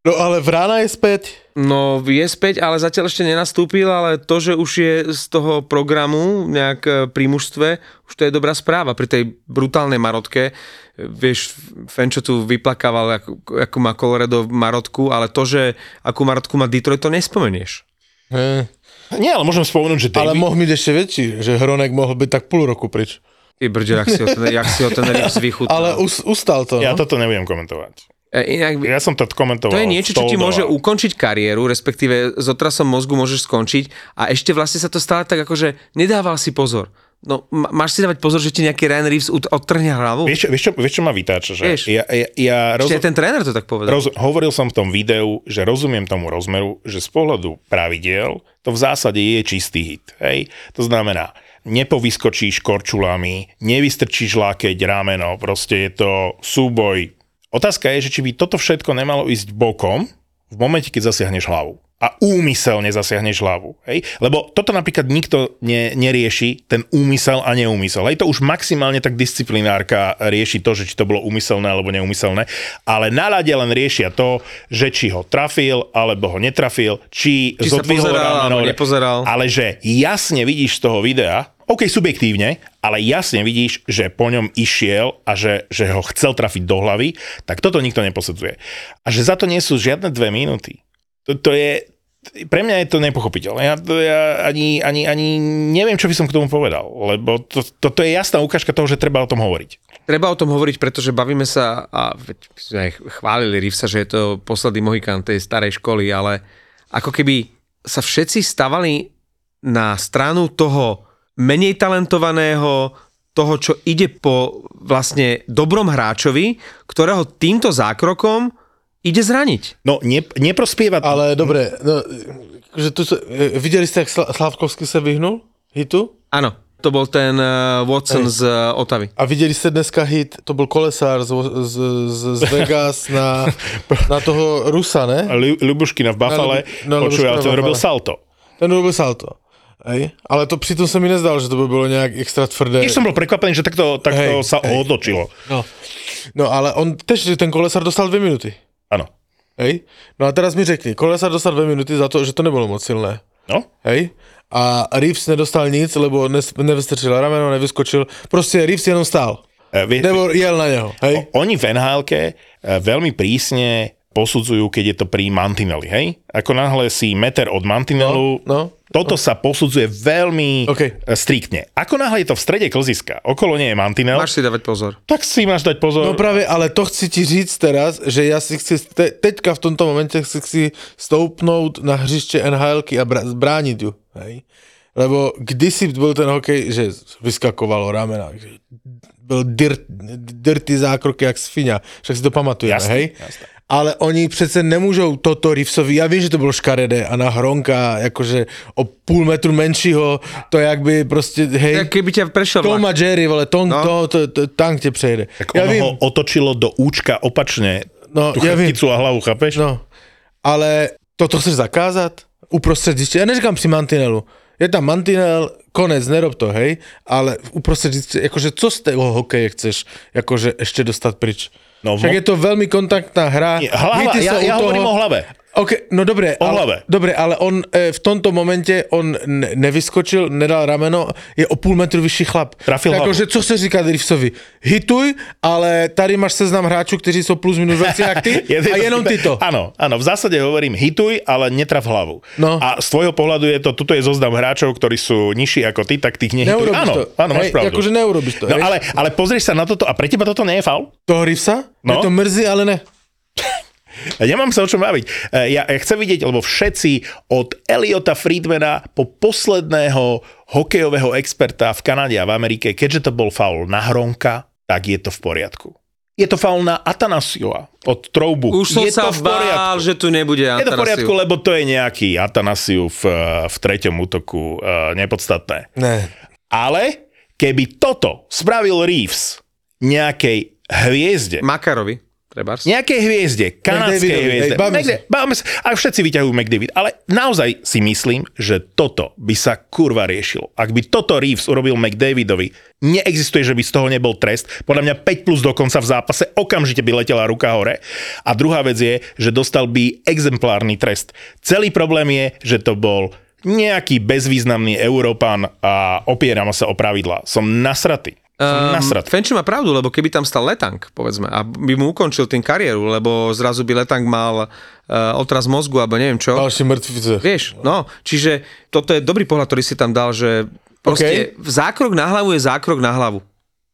No ale Vrána je späť. No je späť, ale zatiaľ ešte nenastúpil, ale to, že už je z toho programu nejak pri mužstve, už to je dobrá správa. Pri tej brutálnej Marotke, vieš, Fenčo tu vyplakával, ako má Colorado Marotku, ale to, že akú Marotku má Detroit, to nespomenieš. Hmm. Nie, ale môžem spomenúť, že... David... Ale mohol byť ešte väčší, že Hronek mohol byť tak pol roku prič. Ty brďo, jak si ho ten, jak si ho ten ryb zvychutnal. Ale us, ustal to. No? Ja toto nebudem komentovať. Inak, ja som to komentoval. To je niečo, čo ti môže ukončiť kariéru, respektíve s otrasom mozgu môžeš skončiť a ešte vlastne sa to stále tak akože nedával si pozor. No máš si dávať pozor, že ti nejaký Ryan Reeves odtrhne hlavu. Vieš, vieš, čo, vieš čo ma vytáča? Že? Ja, ja, ja roz... Ešte ten tréner to tak povedal. Roz... Hovoril som v tom videu, že rozumiem tomu rozmeru, že z pohľadu pravidiel to v zásade je čistý hit. Hej? To znamená, nepovyskočíš korčulami, nevystrčíš lákeť, rameno, proste je to súboj. Otázka je, že či by toto všetko nemalo ísť bokom v momente, keď zasiahneš hlavu. A úmyselne zasiahneš hlavu. Hej? Lebo toto napríklad nikto ne, nerieši, ten úmysel a neúmysel. Hej? To už maximálne tak disciplinárka rieši to, že či to bolo úmyselné alebo neúmyselné. Ale na ľade len riešia to, že či ho trafil, alebo ho netrafil, či, či zodvihol rameno, nepozeral. Ale že jasne vidíš z toho videa, OK, subjektívne, ale jasne vidíš, že po ňom išiel a že, že ho chcel trafiť do hlavy, tak toto nikto neposudzuje. A že za to nie sú žiadne dve minúty. To, to je, pre mňa je to nepochopiteľné. Ja, to, ja ani, ani, ani neviem, čo by som k tomu povedal, lebo to, to, to je jasná ukážka toho, že treba o tom hovoriť. Treba o tom hovoriť, pretože bavíme sa, a sme chválili Reevesa, že je to posledný Mohikán tej starej školy, ale ako keby sa všetci stavali na stranu toho menej talentovaného, toho, čo ide po vlastne dobrom hráčovi, ktorého týmto zákrokom ide zraniť. No, ne, neprospieva... Ale dobre, no, že tu, videli ste, jak Slávkovský sa vyhnul hitu? Áno, to bol ten Watson Ej. z Ottavy. A videli ste dneska hit, to bol Kolesár z, z, z, z Vegas na, na toho Rusa, ne? Ľubuškina v Buffale, počúval, ten robil salto. Ten robil salto. Hej. Ale to pritom sa mi nezdalo, že to by bolo nejak extra tvrdé. Tiež som bol prekvapený, že takto, takto hej, sa hej, odočilo. No. no ale on, tež ten Kolesár dostal dve minúty. Áno. Hej? No a teraz mi řekni, Kolesar dostal dve minuty za to, že to nebylo moc silné. No. Hej? A Reeves nedostal nic, lebo nevystrčil rameno, nevyskočil. Prostě Reeves jenom stál. Vy... Nebo jel na něho. Hej? O, oni v en há elke veľmi prísne posudzujú, keď je to pri mantineli, hej? Ako náhle si meter od mantinelu, no, no, toto no. sa posudzuje veľmi okay. striktne. Ako náhle je to v strede klziska, okolo nie je mantinel. Máš si dávať pozor. Tak si máš dať pozor. No práve, ale to chci ti říct teraz, že ja si chci, te, teďka v tomto momente chci, chci stoupnout na hřiště en há elky a zbrániť ju, hej? Lebo kdysi byl ten hokej, že vyskakovalo ramena, že byl dirt, dirty zákroky jak sfiňa, však si to pamatujeme, jasne, hej? Jasne. Ale oni přece nemůžou toto Reevesovi, já vím, že to bylo škaredé a na Hronka, jakože o půl metru menšího, to jak by prostě, hej, tak keby ťa prešlo Toma Jerry, vole, Tom, no. to, to, to, tank tě přejde. Tak ono vím, ho otočilo do účka opačně, no, tu chrbticu a hlavu, chápeš? No, ale toto chceš zakázat? Uprostřed hřiště, já neříkám při mantinelu, je tam mantinel, konec, nerob to, hej, ale uprostřed hřiště, jakože co z toho hokeje chceš, jakože ještě dostat pryč? No, však je to veľmi kontaktná hra. Hlava, ja, ja toho... hovorím o hlave. Okay, no dobre, ale, dobre, ale on e, v tomto momente on ne, nevyskočil, nedal rameno, je o půl metru vyšší chlap. Trafil hlavu. Takže co se říká Reevesovi? Hituj, ale tady máš seznam hráčů, kteří jsou plus minus dvadsať jak ty a jenom ty to. Áno, áno, v zásade hovorím hituj, ale netraf hlavu. No. A z tvojho pohľadu je to, tuto je zoznam hráčov, ktorí sú nižší ako ty, tak tých nehituj. Áno, áno, máš pravdu. Akože neurobiš to. No, ale, ale pozrieš sa na toto a pre teba toto nie je faul? Toho Reevesa? No. Mne to mrzí, ale ne. Nemám sa o čom baviť. Ja, ja chcem vidieť, lebo všetci od Eliota Friedmana po posledného hokejového experta v Kanade a v Amerike, keďže to bol faul na Hronka, tak je to v poriadku. Je to faul na Atanasiova od Troubu. Už som je sa to v bál, že tu nebude Atanasiu. Je to v poriadku, lebo to je nejaký Atanasiu v, v treťom útoku nepodstatné. Ne. Ale keby toto spravil Reeves nejakej hviezde... Makarovi. Trebárs. Nejakej hviezde, kanadskej hviezde. A všetci vyťahujú McDavid. Ale naozaj si myslím, že toto by sa kurva riešilo. Ak by toto Reeves urobil McDavidovi, neexistuje, že by z toho nebol trest. Podľa mňa päť plus dokonca v zápase, okamžite by letela ruka hore. A druhá vec je, že dostal by exemplárny trest. Celý problém je, že to bol nejaký bezvýznamný Európan a opieram sa o pravidlá. Som nasratý. Um, Fenčo má pravdu, lebo keby tam stal Letang, povedzme, a by mu ukončil tým kariéru, lebo zrazu by Letang mal uh, otraz mozgu, alebo neviem čo. Ďalší mŕtvice. Vieš, no, čiže toto je dobrý pohľad, ktorý si tam dal, že proste okay. zákrok na hlavu je zákrok na hlavu.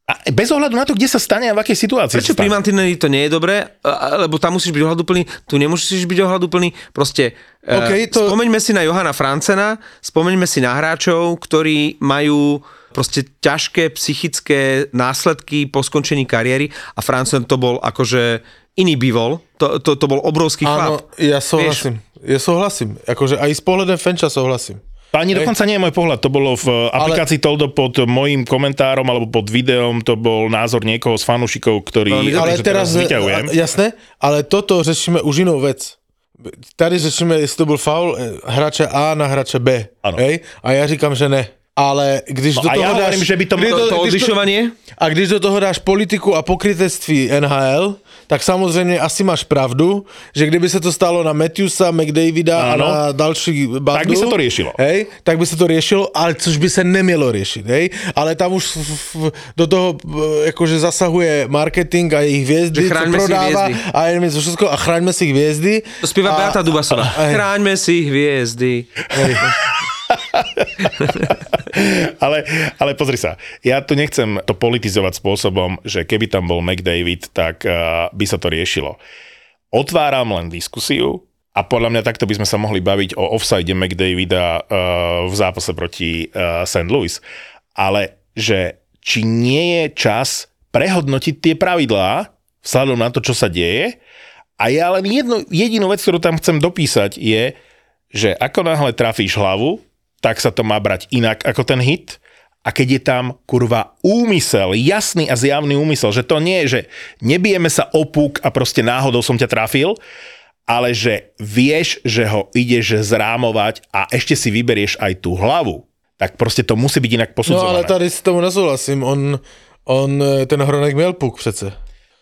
A bez ohľadu na to, kde sa stane a v akej situácii. Prečo pri mantineli to nie je dobré, lebo tam musíš byť ohľaduplný, tu nemusíš byť ohľaduplný, proste okay, to... spomeňme si na Johana Francena, spomeňme si na hráčov, ktorí majú... proste ťažké psychické následky po skončení kariéry a Francen to bol akože iný bývol, to, to, to bol obrovský chlap. Áno, ja súhlasím, ja súhlasím, akože aj s pohľadom Fenča súhlasím. Ani dokonca nie je môj pohľad, to bolo v aplikácii ale... Toldo pod mojím komentárom alebo pod videom, to bol názor niekoho z fanúšikov, ktorý no, ale dobrý, teraz, teraz vyťahujem. Jasné, ale toto řešíme už inú vec. Tady řešíme, jestli to bol faul hráča A na hráča B. Hej? A ja říkam, že ne. Ale když no do toho ja dáš hovorím, že by to, to, to, to odlišovanie a když do toho dáš politiku a pokrytectví en há el, tak samozrejme asi máš pravdu, že kdyby sa to stalo na Matthewsa, McDavida ano. a na další bandu, tak by sa to riešilo. Hej, tak by sa to riešilo, ale což by sa nemielo riešiť, hej? Ale tam už do toho akože zasahuje marketing a ich hviezdy, čo prodáva hviezdy. A je to všetko a chráňme si hviezdy. To spieva Beata Dubasová. Chráňme si hviezdy. Hej. ale, ale pozri sa, ja tu nechcem to politizovať spôsobom, že keby tam bol McDavid, tak uh, by sa to riešilo. Otváram len diskusiu a podľa mňa takto by sme sa mohli baviť o offside McDavida uh, v zápase proti uh, Saint Louis, ale že či nie je čas prehodnotiť tie pravidlá vzhľadom na to, čo sa deje. A ja len jednu, jedinú vec, ktorú tam chcem dopísať je, že ako náhle trafíš hlavu, tak sa to má brať inak ako ten hit. A keď je tam, kurva, úmysel, jasný a zjavný úmysel, že to nie je, že nebijeme sa opúk a proste náhodou som ťa trafil, ale že vieš, že ho ideš zrámovať a ešte si vyberieš aj tú hlavu, tak proste to musí byť inak posudzované. No ale tady s tomu nesúhlasím, on, on ten Hronek miel puk přece.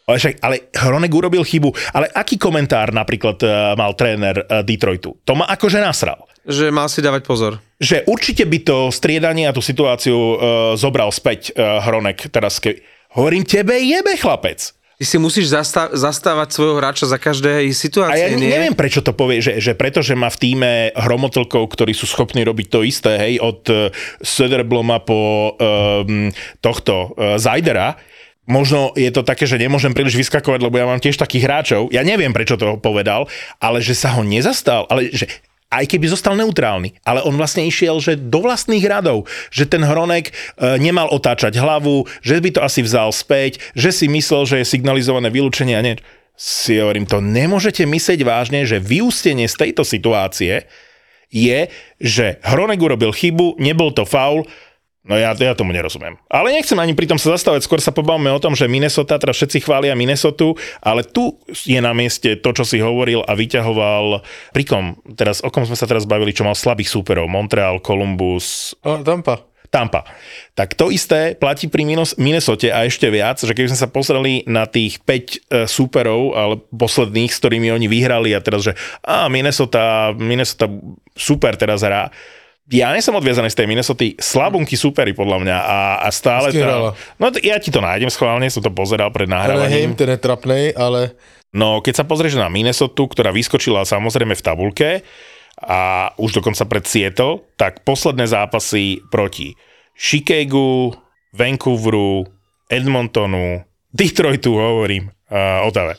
Ale však, ale Hronek urobil chybu. Ale aký komentár napríklad uh, mal tréner uh, Detroitu? To ma akože nasral. Že mal si dávať pozor. Že určite by to striedanie a tú situáciu uh, zobral späť uh, Hronek. Teraz ke... Hovorím, tebe jebe, chlapec. Ty si musíš zasta- zastávať svojho hráča za každé situácie. A ja nie? neviem, prečo to povie, že, že pretože má v týme hromotlkov, ktorí sú schopní robiť to isté, hej, od uh, Söderbloma po um, tohto uh, Zajdera. Možno je to také, že nemôžem príliš vyskakovať, lebo ja mám tiež takých hráčov. Ja neviem, prečo to povedal, ale že sa ho nezastal, ale že aj keby zostal neutrálny, ale on vlastne išiel, že do vlastných radov, že ten Hronek nemal otáčať hlavu, že by to asi vzal späť, že si myslel, že je signalizované vylúčenie a nie. Si hovorím, to nemôžete myslieť vážne, že vyústenie z tejto situácie je, že Hronek urobil chybu, nebol to faul. No ja, ja tomu nerozumiem. Ale nechcem ani pri tom sa zastavať, skôr sa pobavme o tom, že Minnesota, teda všetci chvália Minnesotu, ale tu je na mieste to, čo si hovoril a vyťahoval pri kom? Teraz, o kom sme sa teraz bavili, čo mal slabých súperov? Montreal, Columbus... O, Tampa. Tampa. Tak to isté platí pri Minnesote a ešte viac, že keby sme sa pozreli na tých päť súperov, ale posledných, s ktorými oni vyhrali a teraz, že a Minnesota, Minnesota super teraz hrá. Ja nie som odviazaný z tej Minnesoty, slabunky súperi podľa mňa a, a stále to... No ja ti to nájdem schválne, som to pozeral pred nahrávaním. Anaheim, ten je trapnej, ale... No keď sa pozrieš na Minnesotu, ktorá vyskočila samozrejme v tabulke a už dokonca pred Seattle, tak posledné zápasy proti Chicagu, Vancouveru, Edmontonu, Detroitu hovorím. Uh, Ottawa.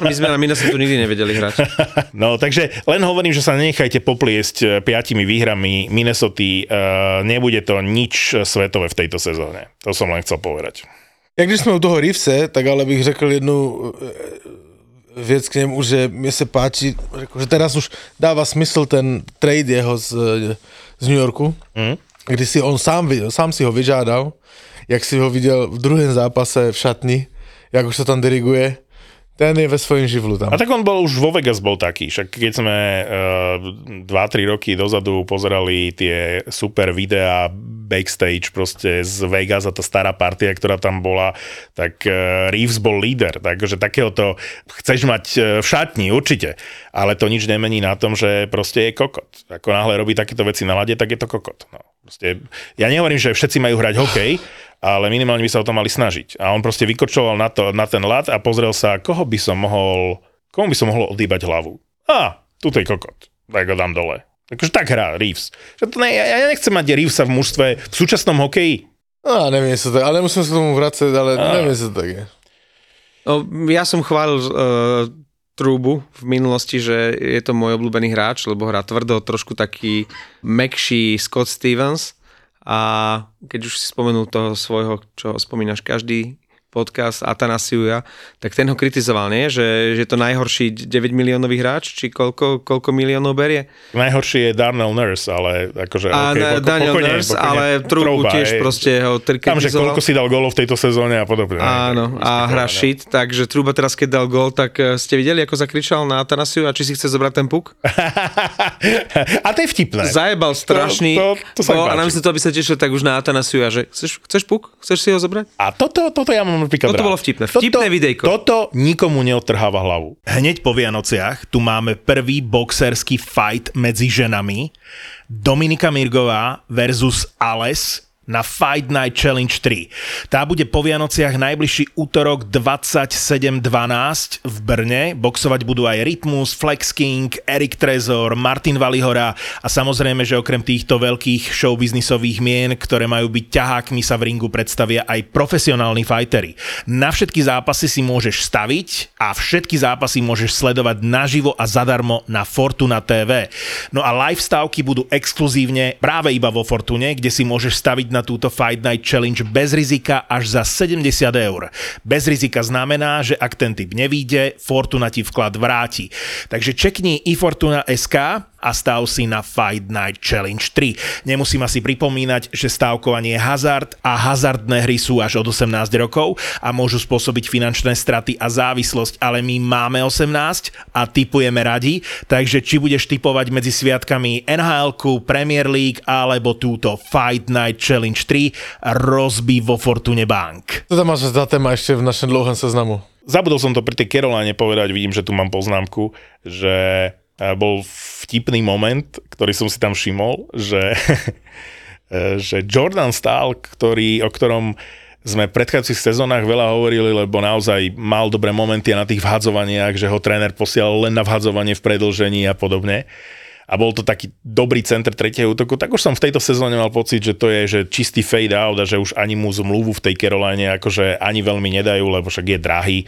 My sme na Minnesotu nikdy nevedeli hrať. No, takže len hovorím, že sa nenechajte popliesť piatimi výhrami Minnesoty. Uh, nebude to nič svetové v tejto sezóne. To som len chcel povedať. Jak když sme u toho Reevese, tak ale bych řekl jednu věc k němu, že mi se páči, že teraz už dává smysl ten trade jeho z, z New Yorku, mm. kdy si on sám, sám si ho vyžádal, jak si ho viděl v druhém zápase v šatni, jak už sa tam diriguje, ten je ve svojom živlu tam. A tak on bol už vo Vegas bol taký, však keď sme uh, dva tri roky dozadu pozerali tie super videá backstage proste z Vegas a tá stará partia, ktorá tam bola, tak uh, Reeves bol líder, takže takéhoto chceš mať v šatni, určite, ale to nič nemení na tom, že proste je kokot. Ako náhle robí takéto veci na lade, tak je to kokot. No, proste, ja nehovorím, že všetci majú hrať hokej, ale minimálne by sa o to mali snažiť. A on proste vykočoval na, to, na ten ľad a pozrel sa, koho by som mohol, komu by som mohol odýbať hlavu. Á, tuto je kokot, tak ho dám dole. Takže tak hrá Reeves. Že to ne, ja nechcem mať Reevesa v mužstve v súčasnom hokeji. Á, no, neviem sa tak, ale musím sa k tomu vracať, ale á. neviem sa tak. Je. No, ja som chválil uh, Trúbu v minulosti, že je to môj obľúbený hráč, lebo hrá tvrdo, trošku taký mekší Scott Stevens. A keď už si spomenul toho svojho, čo spomínaš každý podcast, Atanasiuja, tak ten ho kritizoval, nie? Že, že je to najhorší deväť miliónový hráč, či koľko, koľko miliónov berie? Najhorší je Darnell Nurse, ale akože... A okay, Darnell Nurse, pokojne, ale Trúbu tiež proste ho kritizoval. Tam, že koľko si dal gólov v tejto sezóne a podobne. Áno, ne, a hra shit, takže Trúba teraz, keď dal gól, tak ste videli, ako zakričal na Atanasiuja, či si chce zobrať ten puk? A to je vtipné. Zajebal strašný. To, to, to sa mi páči. A namysle to, aby sa tešil tak už na Atanasiuja, že chceš, chceš puk? Chceš si ho zobrať? A toto, toto ja mám Toto rád. Bolo vtipné. Vtipné toto, videjko. Toto nikomu neodtrháva hlavu. Hneď po Vianociach tu máme prvý boxerský fight medzi ženami. Dominika Mirgová versus Ales na Fight Night Challenge tri. Tá bude po Vianociach najbližší útorok dvadsaťsedem dvanásť v Brne. Boxovať budú aj Rytmus, Flex King, Erik Trezor, Martin Valihora a samozrejme, že okrem týchto veľkých showbiznisových mien, ktoré majú byť ťahákmi, sa v ringu predstavia aj profesionálni fighteri. Na všetky zápasy si môžeš staviť a všetky zápasy môžeš sledovať naživo a zadarmo na Fortuna té vé. No a live stávky budú exkluzívne práve iba vo Fortune, kde si môžeš staviť na túto Fight Night Challenge bez rizika až za sedemdesiat eur. Bez rizika znamená, že ak ten typ nevíde, Fortuna ti vklad vráti. Takže čekni i fortuna bodka es ká a stav si na Fight Night Challenge tri. Nemusím asi pripomínať, že stávkovanie je hazard a hazardné hry sú až od osemnásť rokov a môžu spôsobiť finančné straty a závislosť, ale my máme osemnásť a tipujeme radi, takže či budeš tipovať medzi sviatkami en há elku, Premier League alebo túto Fight Night Challenge tri, rozbí vo Fortune Bank. To tam máš za téma ešte v našem dlouhém seznamu. Zabudol som to pri tej Caroline povedať, vidím, že tu mám poznámku, že bol vtipný moment, ktorý som si tam všimol, že, že Jordan Stahl, ktorý, o ktorom sme v predchádzajúcich sezónach veľa hovorili, lebo naozaj mal dobré momenty na tých vhadzovaniach, že ho tréner posielal len na vhadzovanie v predĺžení a podobne. A bol to taký dobrý center tretieho útoku. Tak už som v tejto sezóne mal pocit, že to je že čistý fade out a že už ani mu zmluvu v tej Caroline akože ani veľmi nedajú, lebo však je drahý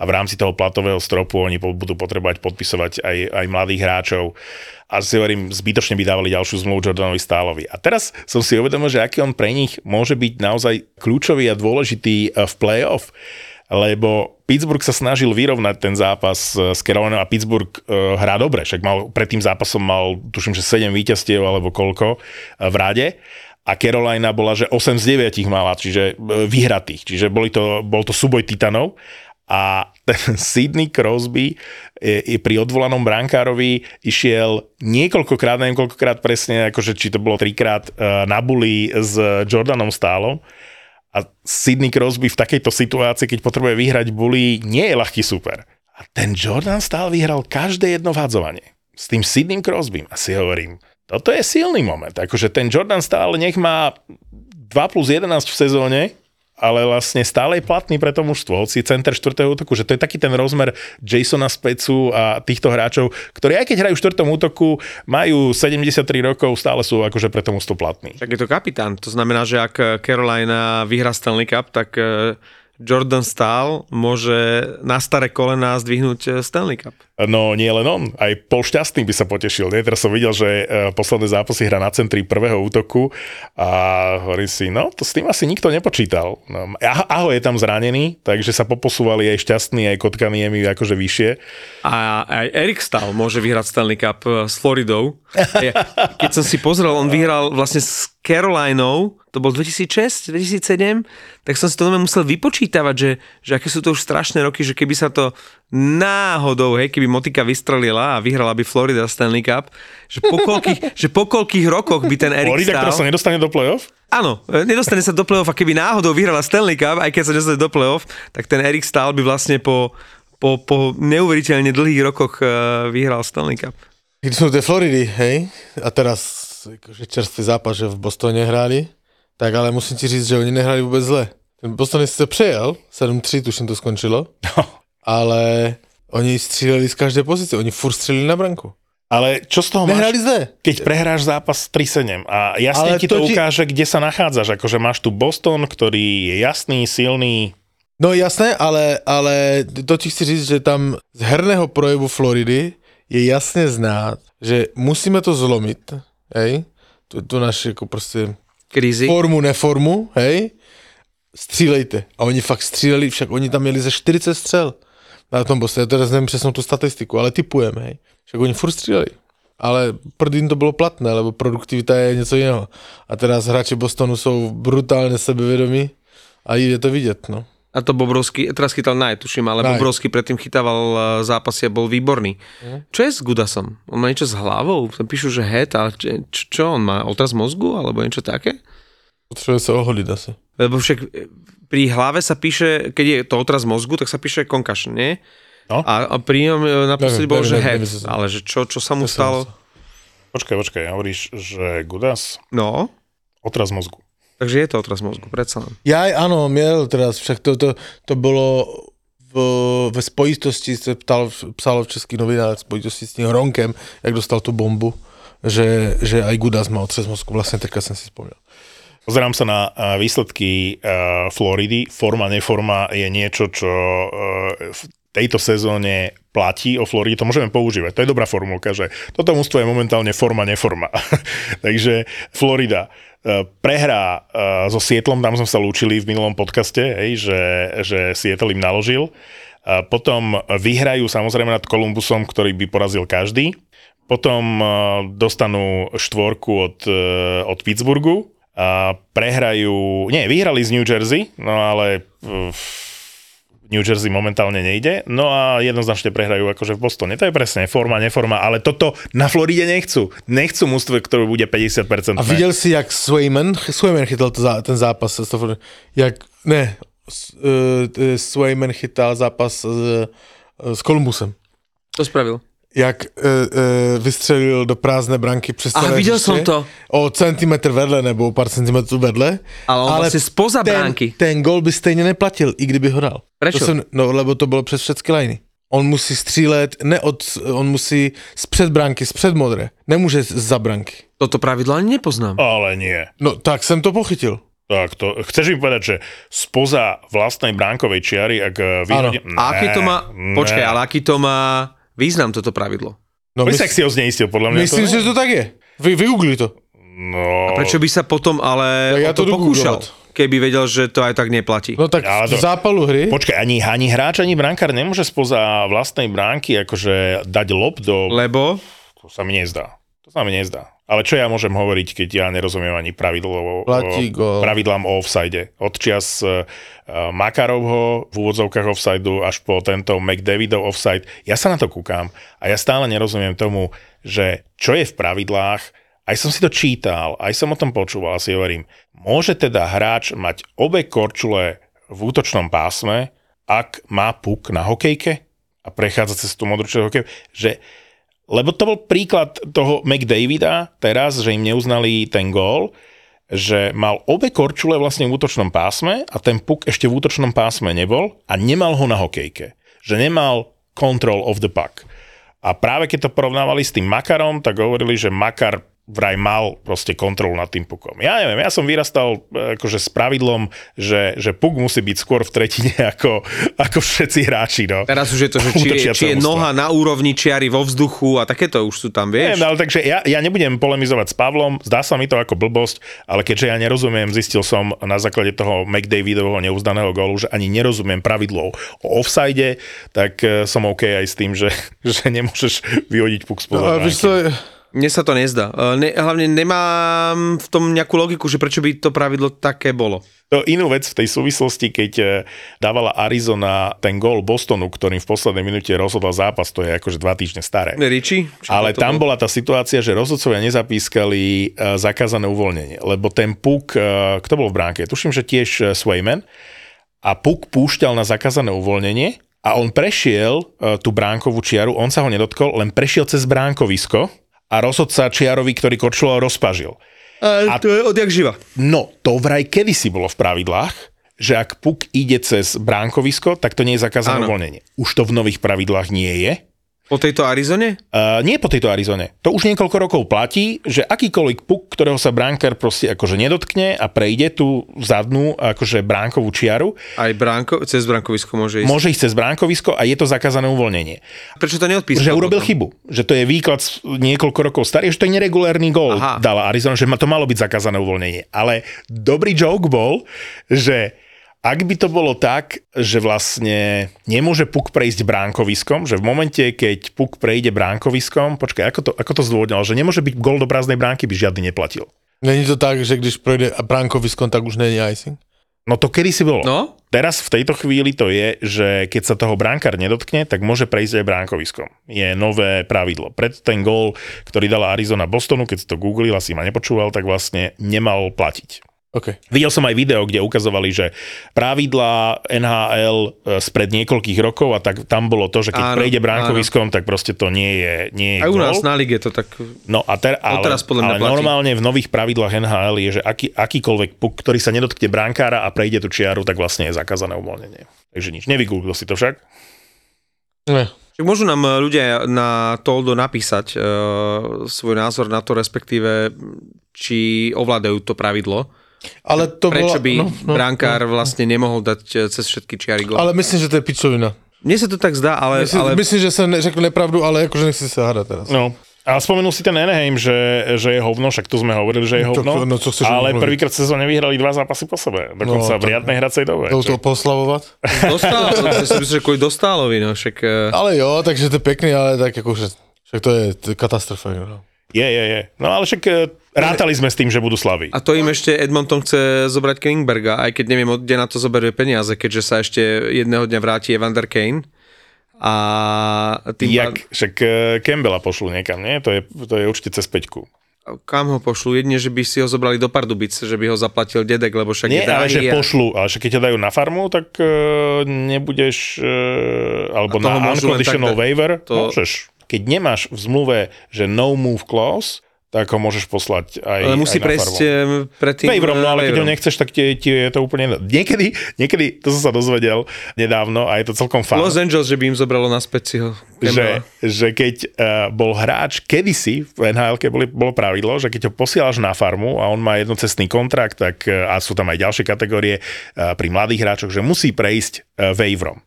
a v rámci toho platového stropu oni budú potrebovať podpisovať aj, aj mladých hráčov. A si hovorím, zbytočne by dávali ďalšiu zmluvu Jordanovi Stahlovi. A teraz som si uvedomil, že aký on pre nich môže byť naozaj kľúčový a dôležitý v play-off, lebo Pittsburgh sa snažil vyrovnať ten zápas s Carolinou a Pittsburgh hrá dobre, však mal, pred tým zápasom mal, tuším, že sedem víťazstiev alebo koľko v rade a Carolina bola, že osem z deviatich mala, čiže vyhratých, čiže boli to, bol to súboj titanov. A ten Sidney Crosby je, je pri odvolanom brankárovi išiel niekoľkokrát, neviem koľkokrát presne, akože či to bolo trikrát na buli s Jordanom Stahlom. A Sidney Crosby v takejto situácii, keď potrebuje vyhrať bully, nie je ľahký super. A ten Jordan Stahl vyhral každé jedno vhadzovanie s tým Sidneym Crosbym. A si hovorím, toto je silný moment. Akože ten Jordan Stahl nech má dva plus jedenásť v sezóne, ale vlastne stále je platný pre to mužstvo, hoci je center štvrtého útoku, že to je taký ten rozmer Jasona Spetsu a týchto hráčov, ktorí aj keď hrajú v štvrtom útoku, majú sedemdesiattri rokov, stále sú akože pre to mužstvo platní. Tak je to kapitán, to znamená, že ak Carolina vyhrá Stanley Cup, tak Jordan Stahl môže na staré kolená zdvihnúť Stanley Cup. No nie len on, aj Paul Šťastný by sa potešil. Nie? Teraz som videl, že posledné zápasy hra na centri prvého útoku a hovorím si, no to s tým asi nikto nepočítal. No, Aho je tam zranený, takže sa poposúvali aj Šťastný, aj Kotkany je mi akože vyššie. A aj Erik Stahl môže vyhrať Stanley Cup s Floridou. Keď som si pozrel, on vyhral vlastne s Carolinou, to bol dvetisícšesť dvetisícsedem, tak som si to musel vypočítavať, že, že aké sú to už strašné roky, že keby sa to náhodou, hej, keby Motika vystrelila a vyhrala by Florida Stanley Cup, že po koľkých, že po koľkých rokoch by ten Erik Stahl... Florida, ktorá sa nedostane do play-off? Áno, nedostane sa do play-off a keby náhodou vyhrala Stanley Cup, aj keď sa nedostane do play-off, tak ten Erik Stahl by vlastne po, po, po neuveriteľne dlhých rokoch vyhral Stanley Cup. Keď sú do Floridy, hej, a teraz... čerstvý zápas, že v Bostoně hráli, tak ale musím ti říct, že oni nehráli vůbec zle. Ten Boston sice přejel, sedm tři, tuším to skončilo, no. Ale oni stříleli z každé pozice, oni furt stříleli na branku. Ale čo z toho nehrali máš, zle. Keď prehráš zápas tri sedem a jasne ale ti to ti... ukáže, kde sa nachádzaš, akože máš tu Boston, ktorý je jasný, silný. No jasné, ale, ale to ti chci říct, že tam z herného projevu Floridy je jasně znát, že musíme to zlomit, hej, tu, tu naši jako prostě krizi. Formu, neformu, hej, střílejte. A oni fakt stříleli, však oni tam měli ze čtyřicet střel na tom Bostonu, já teda nevím přesnou tu statistiku, ale tipujeme, hej, však oni furt stříleli. Ale prvým to bylo platné, lebo produktivita je něco jiného. A teda hráči Bostonu jsou brutálně sebevědomí a je to vidět, no. A to Bobrovský, teraz chytal Knight, tuším, ale Knight. Bobrovský predtým chytával zápasy a bol výborný. Mm. Čo je s Gudasom? On má niečo s hlavou? Píšu, že head, ale čo, čo on má? Otraz mozgu alebo niečo také? Potrebuje sa oholiť asi. Lebo však pri hlave sa píše, keď je to otraz mozgu, tak sa píše concussion, nie? No. A pri ňom naposledy bol, že head, ale že čo, čo sa mu stalo? Počkaj, počkaj, hovoríš, že Gudas? No. Otraz mozgu. Takže je to otraz mozgu, predsa len. Ja áno, miel teraz, však to, to, to bolo v, ve spojitosti, se ptal, psalo v českých novinách, v spojitosti s tím Hronkem, jak dostal tu bombu, že, že aj Gudas má otraz mozgu, vlastne teďka som si spomínal. Pozerám sa na výsledky uh, Floridy, forma, neforma je niečo, čo uh, v tejto sezóne platí o Floride, to môžeme používať, to je dobrá formulka, že toto mužstvo je momentálne forma, neforma. Takže Florida prehrá so Seattlom, tam sme sa lúčili v minulom podcaste, hej, že, že Seattle im naložil. Potom vyhrajú samozrejme nad Columbusom, ktorý by porazil každý. Potom dostanú štvorku od, od Pittsburghu. A prehrajú, nie, vyhrali z New Jersey, no ale New Jersey momentálne nejde. No a jednoznačne prehrajú akože v Bostone. To je presne forma, neforma, ale toto na Floride nechcú. Nechcú mužstvo, ktoré bude päťdesiat percent. A videl si, jak Swayman, Swayman chytal to, ten zápas, jak, ne, Swayman chytal zápas s, s Columbusem. To spravil. Jak e, e, vystřelil do prázdné branky přes celé. A viděl jsem to. O centimetr vedle nebo o pár centimetrů vedle. Ale on ale spoza ten, bránky. Ten gól by stejně neplatil, i kdyby ho dal. Prečo? To jsem, no, lebo to bylo přes všechny liny. On musí střílet, ne od, on musí z předbránky, z předmodré. Nemůže za branky. Toto pravidlo ani nepoznám. Ale nie. No tak jsem to pochytil. Tak to, chceš mi povedať, že spoza vlastnej bránkovej čiary, ak vyhodí... Áno. A aký to má... Počkaj, ale aký to má... Význam toto pravidlo. No, mysl... si ho zneistil, podľa mňa. Myslím, to... že to tak je. Vy, vyugli to. No... A prečo by sa potom ale ja to, to pokúšal? Keby vedel, že to aj tak neplatí. No tak ja, to... v zápalu hry... Počkaj, ani, ani hráč, ani brankár nemôže spoza vlastnej bránky akože dať lob do... Lebo? To sa mi nezdá. To sa mi nezdá. Ale čo ja môžem hovoriť, keď ja nerozumiem ani pravidlo, pravidlám o offside. Od čias uh, Makarovho v úvodzovkách offside až po tento McDavidov offside. Ja sa na to kúkam a ja stále nerozumiem tomu, že čo je v pravidlách. Aj som si to čítal, aj som o tom počúval a si hovorím, môže teda hráč mať obe korčule v útočnom pásme, ak má puk na hokejke a prechádza cez tú modrú časť hokejky, že... Lebo to bol príklad toho McDavida teraz, že im neuznali ten gól, že mal obe korčule vlastne v útočnom pásme a ten puk ešte v útočnom pásme nebol a nemal ho na hokejke. Že nemal control of the puck. A práve keď to porovnávali s tým Makarom, tak hovorili, že Makar vraj mal proste kontrolu nad tým pukom. Ja neviem, ja som vyrastal akože s pravidlom, že, že puk musí byť skôr v tretine ako, ako všetci hráči. No. Teraz už je to, že či, je, či je noha na úrovni čiary vo vzduchu a takéto už sú tam, vieš? Neviem, ale takže ja, ja nebudem polemizovať s Pavlom, zdá sa mi to ako blbosť, ale keďže ja nerozumiem, zistil som na základe toho McDavidovho neuznaného gólu, že ani nerozumiem pravidlov o offside, tak som OK aj s tým, že, že nemôžeš vyhodiť puk spoza bránky. Mne sa to nezdá. Ne, hlavne nemám v tom nejakú logiku, že prečo by to pravidlo také bolo. No, inú vec v tej súvislosti, keď dávala Arizona ten gól Bostonu, ktorým v poslednej minúte rozhodol zápas, to je akože dva týždne staré. Riči, ale tam bol? Bola tá situácia, že rozhodcovia nezapískali zakázané uvoľnenie, lebo ten puk, kto bol v bránke, tuším, že tiež Swayman, a puk púšťal na zakázané uvoľnenie a on prešiel tú bránkovú čiaru, on sa ho nedotkol, len prešiel cez bránkovisko, a rozhodca čiarovi, ktorý korčuloval, rozpažil. A, a to je odjak živa. No, to vraj kedysi bolo v pravidlách, že ak puk ide cez bránkovisko, tak to nie je zakázané uvoľnenie. Už to v nových pravidlách nie je. Po tejto Arizone? Uh, nie po tejto Arizone. To už niekoľko rokov platí, že akýkoľvek puk, ktorého sa bránkar proste akože nedotkne a prejde tú zadnú akože bránkovú čiaru. Aj bránko, cez bránkovisko môže ísť. Môže ísť cez bránkovisko a je to zakázané uvoľnenie. Prečo to neodpísal? Že urobil chybu. Že to je výklad niekoľko rokov starý, že to je neregulárny gól. Aha. Dala Arizona, že to malo byť zakázané uvoľnenie. Ale dobrý joke bol, že... Ak by to bolo tak, že vlastne nemôže puk prejsť bránkoviskom, že v momente, keď puk prejde bránkoviskom, počkaj, ako to, ako to zdôvodňalo, že nemôže byť gól do prázdnej bránky, by žiadny neplatil. Není to tak, že když prejde bránkoviskom, tak už není icing? No to kedysi bolo. No? Teraz v tejto chvíli to je, že keď sa toho bránkár nedotkne, tak môže prejsť aj bránkoviskom. Je nové pravidlo. Preto ten gól, ktorý dala Arizona Bostonu, keď si to googlil, asi ma nepočúval, tak vlastne nemal platiť. Okay. Videl som aj video, kde ukazovali, že pravidlá en há el spred niekoľkých rokov a tak tam bolo to, že keď áno, prejde bránkoviskom, áno. Tak proste to nie je nie je aj u nás na lige to tak. No a ter, ale, ale normálne v nových pravidlách en há el je, že aký, akýkoľvek puk, ktorý sa nedotkne bránkára a prejde tú čiaru, tak vlastne je zakázané uvoľnenie. Takže nič. Nevygooglil si to však? Ne. Môžu nám ľudia na Toldo napísať e, svoj názor na to, respektíve či ovládajú to pravidlo. Ale to Prečo bola, by no, no, brankár no, no. vlastne nemohol dať cez všetky čiary gól? Ale myslím, že to je pičovina. Mne sa to tak zdá, ale... Myslím, ale... myslím že som řekl nepravdu, ale akože nechci sa hádať teraz. No. A spomenul si ten Anaheim, že, že je hovno, však tu sme hovorili, že je hovno, no, ale prvýkrát sezóne vyhrali dva zápasy po sebe, dokonca no, v riadnej hracej dobe. To to poslavovať? Dostalo, som myslím, že kvôli Dostálovi, no však... Ale jo, takže to je pekný, ale tak akože, však to je katastrofa. No. Je, je, je. No ale však rátali sme s tým, že budú slaví. A to im ešte Edmonton chce zobrať Klingberga, aj keď neviem, kde na to zoberie peniaze, keďže sa ešte jedného dňa vráti Evander Kane. A tým... Jak, však Campbella pošlu niekam, nie? To je, to je určite cez peťku. Kam ho pošlu? Jedne, že by si ho zobrali do Pardubice, že by ho zaplatil dedek, lebo však... Nie, ale že a... pošlu, ale že keď ťa dajú na farmu, tak e, nebudeš, e, alebo na unconditional waiver, to... môžeš. Keď nemáš v zmluve, že no move clause, tak ho môžeš poslať aj, ale musí aj na prejsť farmu. Predtým, waiverom, no ale waiverom. Keď ho nechceš, tak ti, ti je to úplne... Niekedy, niekedy, to som sa dozvedel nedávno a je to celkom fajn. Los Angeles, že by im zobralo naspäť si ho. Že, že keď uh, bol hráč, kedysi v en há elke boli, bolo pravidlo, že keď ho posielaš na farmu a on má jednocestný kontrakt, tak, a sú tam aj ďalšie kategórie uh, pri mladých hráčoch, že musí prejsť uh, waiverom.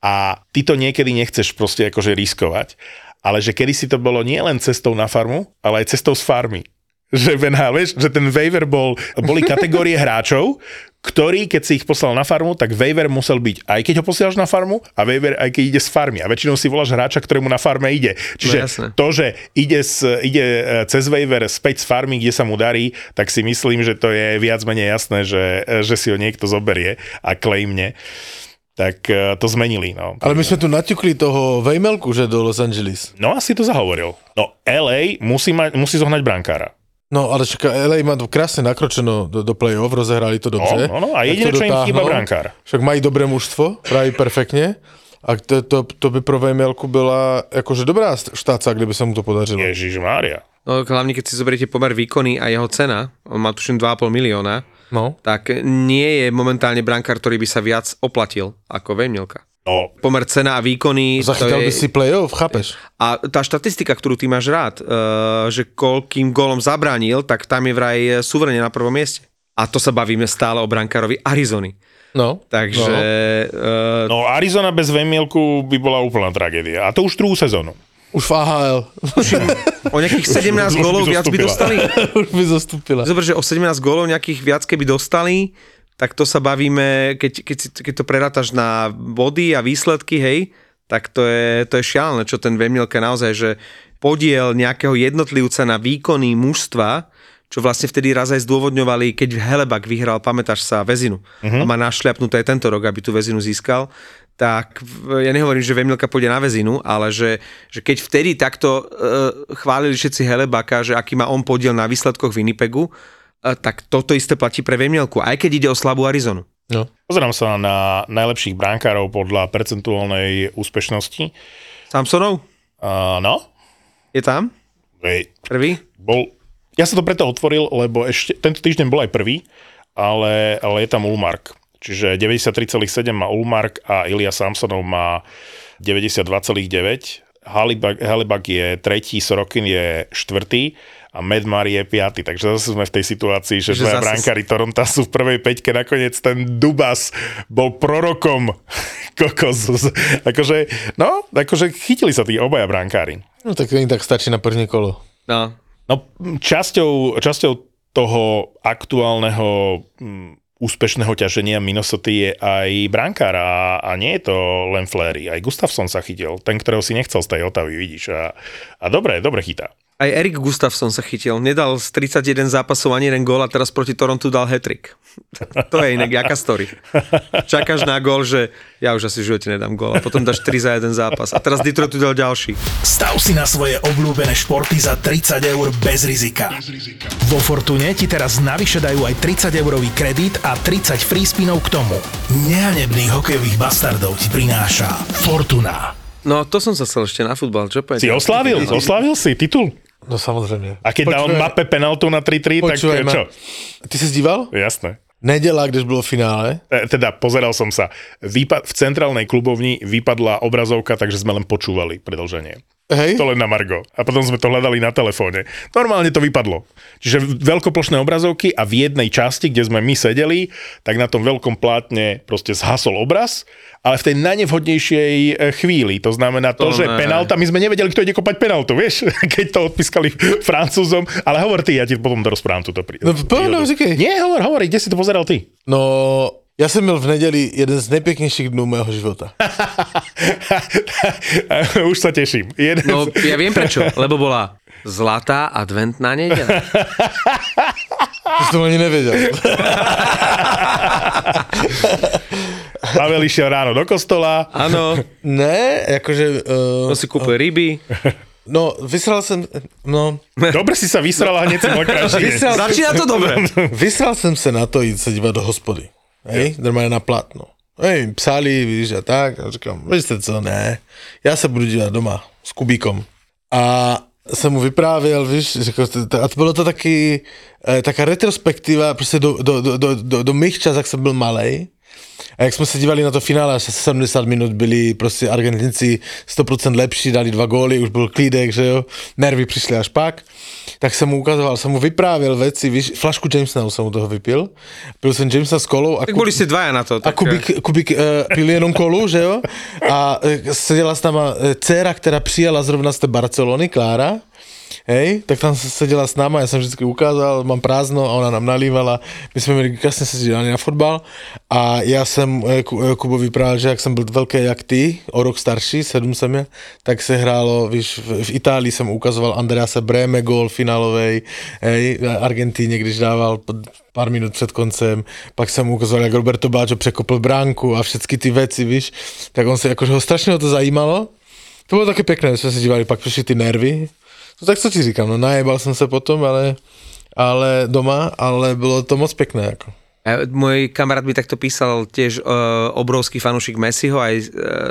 A ty to niekedy nechceš proste akože riskovať. Ale že kedysi to bolo nie len cestou na farmu, ale aj cestou z farmy. Že, vieš, že ten waiver bol, boli kategórie hráčov, ktorí, keď si ich poslal na farmu, tak waiver musel byť aj keď ho posielaš na farmu a waiver aj keď ide z farmy. A väčšinou si voláš hráča, ktorému na farme ide. Čiže no, to, že ide, z, ide cez waiver späť z farmy, kde sa mu darí, tak si myslím, že to je viac menej jasné, že, že si ho niekto zoberie a klejmne. Tak to zmenili. No. Ale my sme tu naťukli toho Vejmelku, že do Los Angeles. No asi to zahovoril. No el ej musí, mať, musí zohnať brankára. No ale čaká, el ej má krásne nakročeno do, do play-off, rozehrali to dobře. No, no, no a jediné, čo im chýba brankár. Však mají dobré mužstvo, praví perfektne. A to, to, to by pro Vejmelku byla akože dobrá štáca, kdyby sa mu to podařilo. Ježišmária. No hlavne, keď si zoberiete pomer výkony a jeho cena, on má tuším dva a pol milióna, no. Tak nie je momentálne brankár, ktorý by sa viac oplatil ako Vejmelka. No. Pomer cena a výkony... Zachytal je... by si play-off, chápeš? A tá štatistika, ktorú ty máš rád, že koľkým gólom zabránil, tak tam je vraj suverene na prvom mieste. A to sa bavíme stále o brankárovi Arizony. No. Takže... No, uh... no Arizona bez Vejmelku by bola úplná tragédia. A to už druhú sezónu. Už v á há el. O nejakých sedemnásť gólov viac by dostali. Už by zostúpila. Dobre, že o sedemnásť gólov nejakých viac keby dostali, tak to sa bavíme, keď, keď, si, keď to prerátaš na body a výsledky, hej, tak to je, to je šialené, čo ten Vejmelka naozaj, že podiel nejakého jednotlivca na výkony mužstva, čo vlastne vtedy raz aj zdôvodňovali, keď Helebak vyhral, pamätáš sa, väzinu. Mm-hmm. A má našľapnuté aj tento rok, aby tú väzinu získal. Tak ja nehovorím, že Vejmelka pôjde na väzinu, ale že, že keď vtedy takto e, chválili všetci Helebaka, že aký má on podiel na výsledkoch Winnipegu, e, tak toto isté platí pre Vejmelku, aj keď ide o slabú Arizonu. No. Pozerám sa na najlepších brankárov podľa percentuálnej úspešnosti. Samsonov? Uh, no. Je tam? Hej. Prvý? Bol... Ja sa to preto otvoril, lebo ešte tento týždeň bol aj prvý, ale, ale je tam Ulmark. Čiže deväťdesiattri celá sedem má Ulmark a Ilja Samsonov má deväťdesiatdva celá deväť. Halibak, Halibak je tretí, Sorokin je štvrtý a Medmar je piaty. Takže zase sme v tej situácii, že, že dvaja brankári si... Toronta sú v prvej peťke. Nakoniec ten Dubas bol prorokom kokos. Akože, no, akože chytili sa tí obaja brankári. No tak im tak stačí na prvné kolo. No, no časťou, časťou toho aktuálneho... úspešného ťaženia Minnesota je aj brankár a, a nie je to len Fleury. Aj Gustafsson sa chytil, ten, ktorého si nechcel z tej Ottavy, vidíš. A, a dobre, dobre chytá. Aj Erik Gustafsson sa chytil. Nedal z tridsaťjeden zápasov ani jeden gól a teraz proti Torontu dal hat-trick. To je inak jaká story. Čakáš na gól, že ja už asi v živote nedám gól a potom dáš tri za jeden zápas. A teraz Detroitu dal ďalší. Stav si na svoje obľúbené športy za tridsať eur bez rizika. Bez rizika. Vo Fortune ti teraz navyše dajú aj tridsať eurový kredit a tridsať free spinov k tomu. Nehanebných hokejových bastardov ti prináša Fortuna. No to som sa chcel ešte na futbal. Čo povedal? Si oslávil, oslávil si titul. No samozrejme. A keď dal Mbappé penaltu na tri tri, tak čo? Ty si zdíval? Jasné. Nedela, kdež bolo v finále. Teda, pozeral som sa. Výpad, v centrálnej klubovni vypadla obrazovka, takže sme len počúvali predĺženie. Hej. To len na margo. A potom sme to hľadali na telefóne. Normálne to vypadlo. Čiže veľkoplošné obrazovky a v jednej časti, kde sme my sedeli, tak na tom veľkom plátne proste zhasol obraz, ale v tej najnevhodnejšej chvíli. To znamená to, to že ne. Penalta, my sme nevedeli, kto ide kopať penaltu, vieš? Keď to odpískali Francúzom. Ale hovor ty, ja ti potom to rozprávam túto prírodu. No povedal, říkej. Nie, hovor, hovor, kde si to pozeral ty? No... Ja som měl v nedeli jeden z nejpěknějších dnů mého života. Už sa teším. Jeden no, z... ja viem prečo, lebo bola zlatá adventná nedeľa. To som ani nevedel. Pavel išiel ráno do kostola. Áno. Ne, akože... Uh, to si kúpil ryby. No, vysral som, no... Dobre si sa vysral a hneď si pokračil. Začína to dobre. Vysral som sa na to ísť sa dívať do hospody. Hej, normálne na plátno. Hej, psali, víš, a tak. A říkám, víšte co, ne. Ja sa budu dívať doma s Kubíkom. A som mu vyprávěl, víš, říkám, a to bolo to taky, taká retrospektiva, proste do, do, do, do, do, do mých čas, jak som byl malej. A jak jsme se dívali na to finále, až sedmdesát minut byli prostě Argentinci sto procent lepší, dali dva góly, už byl klídek, že jo, nervy přišli až pak, tak jsem mu ukazoval, jsem mu vyprávěl věci, víš, flašku Jamesona jsem mu toho vypil, pil jsem Jamesa s kolou a, tak byli si dvaja na to, tak a Kubík, Kubík uh, pil jenom kolu, že jo, a uh, seděla s náma dcera, která přijela zrovna z té Barcelony, Klára, hej, tak tam seděla s náma, já jsem vždycky ukázal, mám prázdno a ona nám nalívala, my jsme měli krásně se dělali na fotbal a já jsem Kubo vyprávěl, že jak jsem byl velký jak ty, o rok starší, sedm jsem je, tak se hrálo, víš, v Itálii jsem ukazoval Andrease Breme gól finálovej, hej, Argentíně, když dával pár minut před koncem, pak jsem mu ukazoval, jak Roberto Baggio překopl bránku a všechny ty věci, víš, tak on se, jakože ho strašně to zajímalo, to bylo taky pěkné, my jsme se dívali, pak přišli ty nervy. No tak co ti říkám, no najebal som sa potom, ale, ale doma, ale bolo to moc pekné. Ako. Môj kamarát by takto písal tiež e, obrovský fanúšik Messiho, aj e,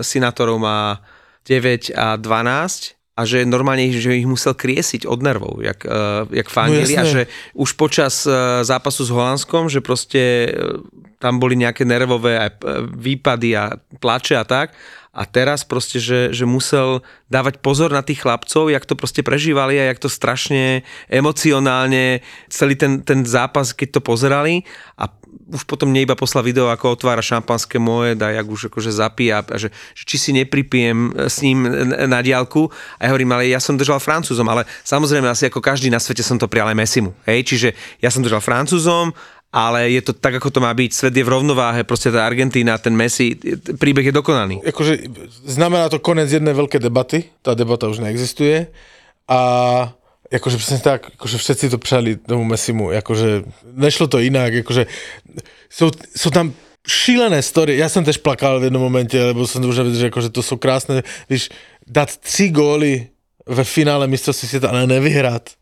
synátorov má deväť a dvanásť a že normálne že ich musel kriesiť od nervov, jak, e, jak fandili no, a že už počas e, zápasu s Holandskom, že proste e, tam boli nejaké nervové aj výpady a tlače a tak. A teraz proste, že, že musel dávať pozor na tých chlapcov, jak to proste prežívali a jak to strašne emocionálne celý ten, ten zápas, keď to pozerali a už potom mne iba poslal video, ako otvára šampanské moje a jak už akože zapíja a že, že či si nepripijem s ním na diálku. A ja hovorím, ale ja som držal Francúzom, ale samozrejme asi ako každý na svete som to prial aj Messimu. Hej? Čiže ja som držal Francúzom, ale je to tak, ako to má byť. Svet je v rovnováhe, proste tá Argentína, ten Messi, príbeh je dokonalý. Akože znamená to konec jednej veľkej debaty, tá debata už neexistuje a akože presne tak, akože všetci to přali tomu Messimu, akože nešlo to inak, akože sú, sú tam šílené story, ja som tež plakal v jednom momente, lebo som už nevedel, že akože to sú krásne, víš, dať tři góly ve finále mistrovství světa, ale nevyhrát.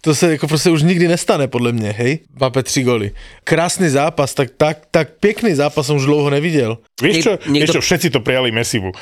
To se jako prostě už nikdy nestane, podle mě, hej? Máte tři góly. Krásný zápas, tak, tak, tak pěkný zápas jsem už dlouho neviděl. Víš čo, Niekto... Víš čo, všetci to prijali Messimu.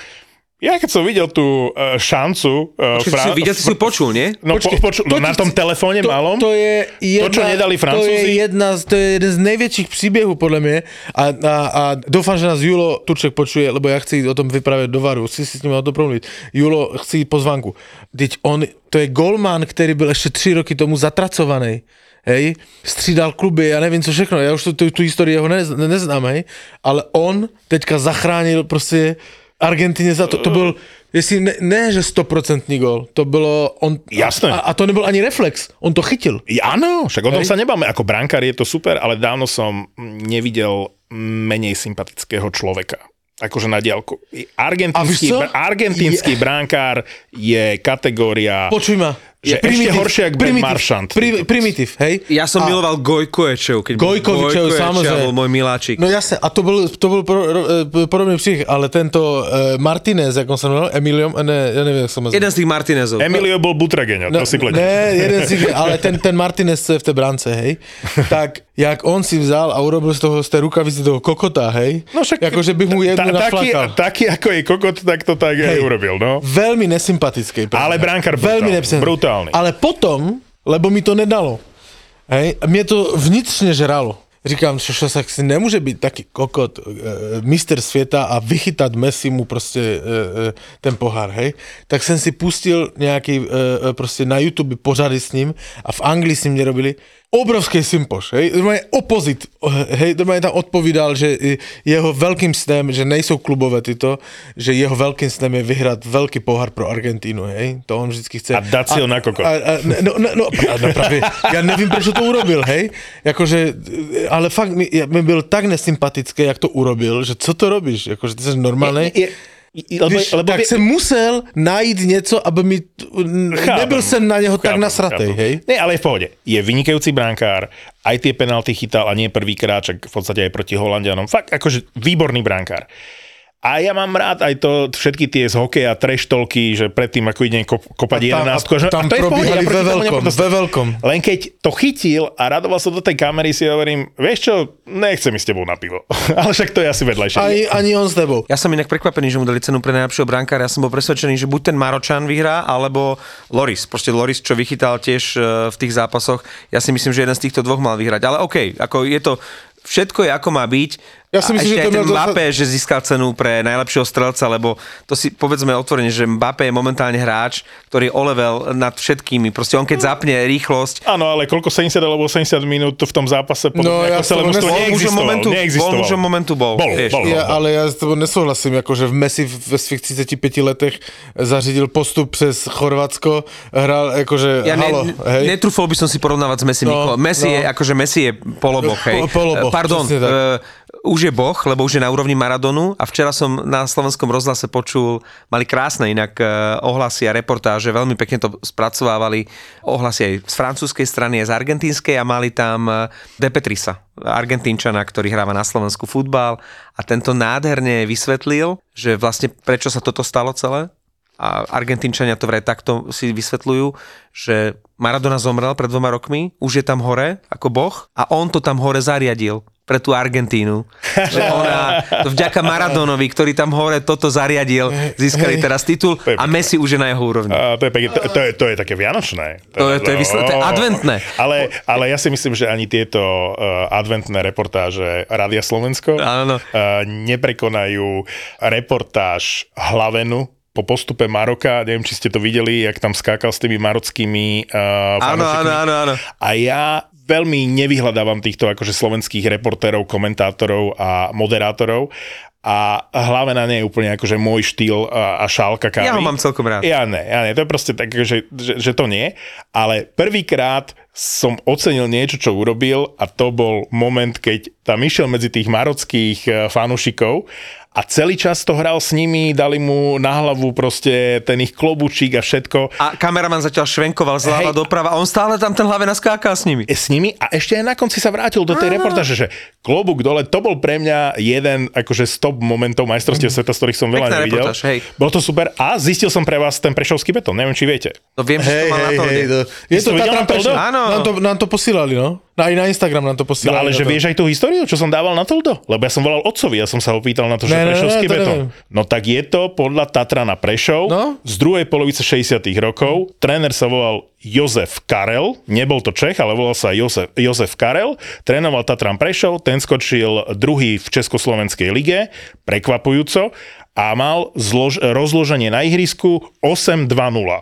Ja keď som videl tú uh, šancu... Uh, Počkej, Fra- si videl, si ju počul, nie? No, Počkej, po, počul, to, na tom telefóne to, malom, to, je jedna, to, čo nedali Francúzi. To je, jedna, to je jeden z najväčších príbehov, podľa mňa. A, a, a dúfam, že nás Julo Turček počuje, lebo ja chci o tom vyprávať do varu. Chci si s ním o to promluviť. Julo, chci pozvánku. Teď on, to je golman, ktorý byl ešte tri roky tomu zatracovaný. Hej? Střídal kluby, ja neviem co všechno. Ja už tú históriu jeho nez, neznám, hej? Ale on teďka zachránil proste... Argentině za to, to byl, jestli ne, ne že stoprocentní gól, to bylo, on, jasné. A, a to nebyl ani reflex, on to chytil. Áno, však o tom sa nebáme, ako brankár je to super, ale dávno som nevidel menej sympatického človeka, akože na diaľku. Argentínsky, argentínsky je... brankár je kategória... Počuj ma. Že primitiv, ešte horšie, jak Ben Marchand. Pri, primitiv, hej? Ja som a... miloval Gojkovičov, keď Gojkovičov, samozrejme. Bol môj miláčik. No jasne, a to bol, to bol podobný príbeh, ale tento uh, Martinez, jak on sa menoval, Emilio, ne, ja neviem, jak som menoval. Jeden z tých Martinezov. Emilio bol Butrageňo, no, to si pleť. Ne, jeden z tých, ale ten, ten Martinez, co je v tej brance, hej? Tak, jak on si vzal a urobil z toho, z tej rukavice toho kokota, hej? No však, akože by mu jednu naflakal. Taký, ako je kokot, tak to tak aj urobil, no. Veľmi nesympatický. Ale brankár brutál. Ale potom, lebo mi to nedalo. Hej, mne to vnitřne žralo. Říkám, že však si nemôže byť taký kokot, e, mister sveta a vychytať Messi mu proste e, e, ten pohár, hej. Tak som si pustil nejaký e, proste na YouTube pořady s ním a v Anglii s ním nerobili. Obrovský sympoš, hej, normálne opozit, hej, normálne tam odpovídal, že jeho veľkým snem, že nejsou klubové tyto, že jeho veľkým snem je vyhrať veľký pohár pro Argentínu, hej, to on vždycky chce. A dať si ho na kokot. No, no, no, no právě, ja nevím, prečo to urobil, hej, jakože, ale fakt mi, mi byl tak nesympatické, jak to urobil, že co to robíš, jakože ty jsi normálnej. Lebo, Víš, lebo tak by... som musel nájsť niečo, aby mi... Chápam, nebyl som na neho chápam, tak nasratej, chápam. Hej? Nie, ale je v pohode. Je vynikajúci brankár, aj tie penalty chytal a nie prvýkrát, čak v podstate aj proti Holandianom. Fakt, akože výborný brankár. A ja mám rád aj to, všetky tie z hokeja, treštolky, že predtým ako idem kop, kopať jedenástku. A tam, tam probíhali ve veľkom, ve veľkom. Len keď to chytil a radoval som do tej kamery, si hovorím, vieš čo, nechcem ísť s tebou na pivo. Ale však to je asi vedľajšie. Ani, ani on s tebou. Ja som inak prekvapený, že mu dali cenu pre najlepšieho brankára. Ja som bol presvedčený, že buď ten Maročan vyhrá, alebo Loris. Proste Loris, čo vychytal tiež v tých zápasoch. Ja si myslím, že jeden z týchto dvoch mal vyhrať. Ale okej, ako je to... Všetko je, ako má byť. Ja si myslím, že to ten Mbappé, že získal cenu pre najlepšieho strelca, lebo to si povedzme otvorene, že Mbappé je momentálne hráč, ktorý je o level nad všetkými. Proste on keď zapne rýchlosť... Áno, ale koľko sedemdesiat alebo osemdesiat minút v tom zápase podľa no, ja sa lebo to neexistoval. Bol už momentu bol. bol, bol, bol, bol. Ja, ale ja s tebou nesouhlasím, akože v Messi ve svých tridsaťpäť letech zařídil postup přes Chorvátsko, hral akože ja halo. Ne, netrúfol by som si porovnávať s Messi. No, Messi no. je, akože Messi je poloboch, hej. Poloboch. Pardon, uh, už je boh, lebo už je na úrovni Maradonu a včera som na Slovenskom rozhlase počul, mali krásne inak uh, ohlasy a reportáže, veľmi pekne to spracovávali, ohlasy aj z francúzskej strany, aj z argentínskej a mali tam uh, De Petrisa, Argentínčana, ktorý hráva na Slovensku futbal a tento nádherne vysvetlil, že vlastne prečo sa toto stalo celé a Argentínčania to vraj takto si vysvetľujú, že Maradona zomrel pred dvoma rokmi, už je tam hore ako boh a on to tam hore zariadil pre tú Argentínu. Ona, vďaka Maradonovi, ktorý tam hore toto zariadil, získali teraz titul a Messi už je na jeho úrovni. A to, je pekne, to, to, je, to je také vianočné. To je, to je, vysl- to je adventné. Ale, ale ja si myslím, že ani tieto uh, adventné reportáže Rádia Slovensko uh, neprekonajú reportáž Hlavenu po postupe Maroka, neviem, či ste to videli, jak tam skákal s tými marockými uh, fanúšikmi. Áno, áno, áno. A ja veľmi nevyhľadávam týchto akože slovenských reportérov, komentátorov a moderátorov. A Hlavena nie je úplne akože môj štýl a šálka kávy. Ja ho mám celkom rád. Ja ne, ja ne. To je proste tak, že, že, že to nie. Ale prvýkrát som ocenil niečo, čo urobil a to bol moment, keď tam išiel medzi tých marockých fanúšikov a celý čas to hral s nimi, dali mu na hlavu proste ten ich klobučík a všetko. A kameraman zatiaľ švenkoval zľava doprava a on stále tam ten Hlavena skákal s nimi. S nimi a ešte aj na konci sa vrátil do tej reportáže, že klobúk dole, to bol pre mňa jeden akože stop momentov majstrovstiev mm. sveta, z ktorých som veľa Pekná nevidel. Reportáž, hej. Bol to super a zistil som pre vás ten prešovský betón. Neviem, či viete. No viem, hej, že to má hej, na to. Hej, to. Je to Tatran Prešov. Nám to, nám to posílali, no. Aj na Instagram nám to posílali. No, ale že to. Vieš aj tú históriu, čo som dával na Toldo? Lebo ja som volal otcovi, ja som sa ho pýtal na to, že ne, prešovský ne, ne, betón. Ne, ne. No tak je to podľa Tatrana Prešov no? z druhej polovice šesťdesiatych rokov. Tréner sa volal Jozef Karel, nebol to Čech, ale volal sa Jozef, Jozef Karel, trénoval Tatran Prešov, ten skočil druhý v Československej lige, prekvapujúco, a mal zlož, rozloženie na ihrisku osem dva nula.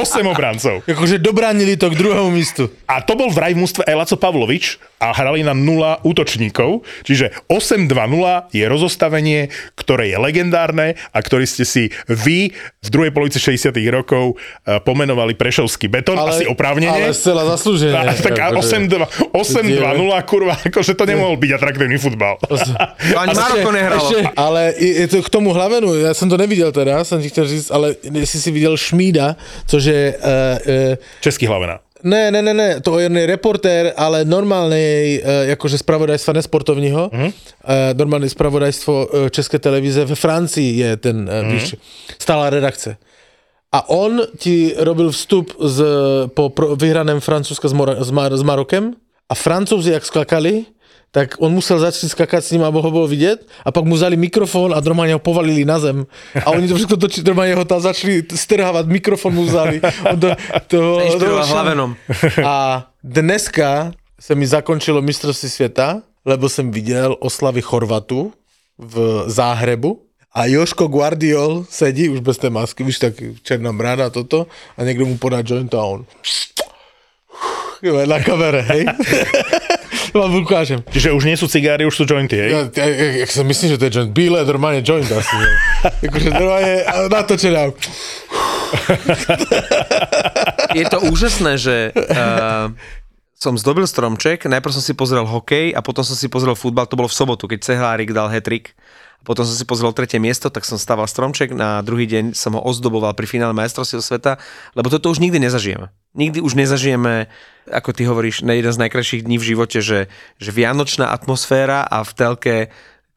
osem obrancov. Akože dobránili to k druhému místu. A to bol vraj v mústve aj Laco Pavlovič a hrali na nula útočníkov. Čiže osem dva nula je rozostavenie, ktoré je legendárne a ktoré ste si vy v druhej polovici šesťdesiatych rokov pomenovali prešovský betón. Ale, asi oprávnene. Ale celá zaslúženie. A, tak osem dva nula, kurva, akože to nemohol byť atraktívny futbal. Ani Maroko nehralo. Ešte, ale je to k tomu Hlavenu, ja som to nevidel teraz, som ti chcel říct, ale si si videl šmí Mída, což je... Uh, uh, Český Hlavena. Ne, ne, ne, ne, to je reportér, ale normálnej, uh, jakože spravodajstva nesportovního, mm-hmm. uh, normálne spravodajstvo uh, České televize ve Francii je ten, uh, mm-hmm. víš, stálá redakce. A on ti robil vstup z, po pro, vyhraném Francúzska s, Mor- s, Mar- s Marokem a Francúzi, jak skakali, tak on musel začať skakať s ním, aby ho bolo vidieť a pak mu vzali mikrofón a normálne ho povalili na zem. A oni to všetko točili, normálne ho tam začali strhávať, mikrofón mu vzali. To, to, to Hlavenom. A dneska sa mi zakončilo mistrovství sveta, lebo som videl oslavy Chorvatu v Záhrebu. A Joško Guardiol sedí, už bez tej masky, víš, taký černá mráda toto a niekto mu podá joint a on... na kamere, hej? Vám ukážem. Čiže už nie sú cigári, už sú jointy, hej? Ja, ja, ja si myslím, že to je joint. Bíle, normálne joint asi. Akože normálne natočená. Je to úžasné, že uh, som zdobil stromček, najprv som si pozrel hokej a potom som si pozrel futbal, to bolo v sobotu, keď Cehlárik dal hat-trick. Potom som si pozrel tretie miesto, tak som stával stromček, na druhý deň som ho ozdoboval pri finále majstrovstiev sveta, lebo toto už nikdy nezažijeme. Nikdy už nezažijeme, ako ty hovoríš, na jeden z najkrajších dní v živote, že, že vianočná atmosféra a v telke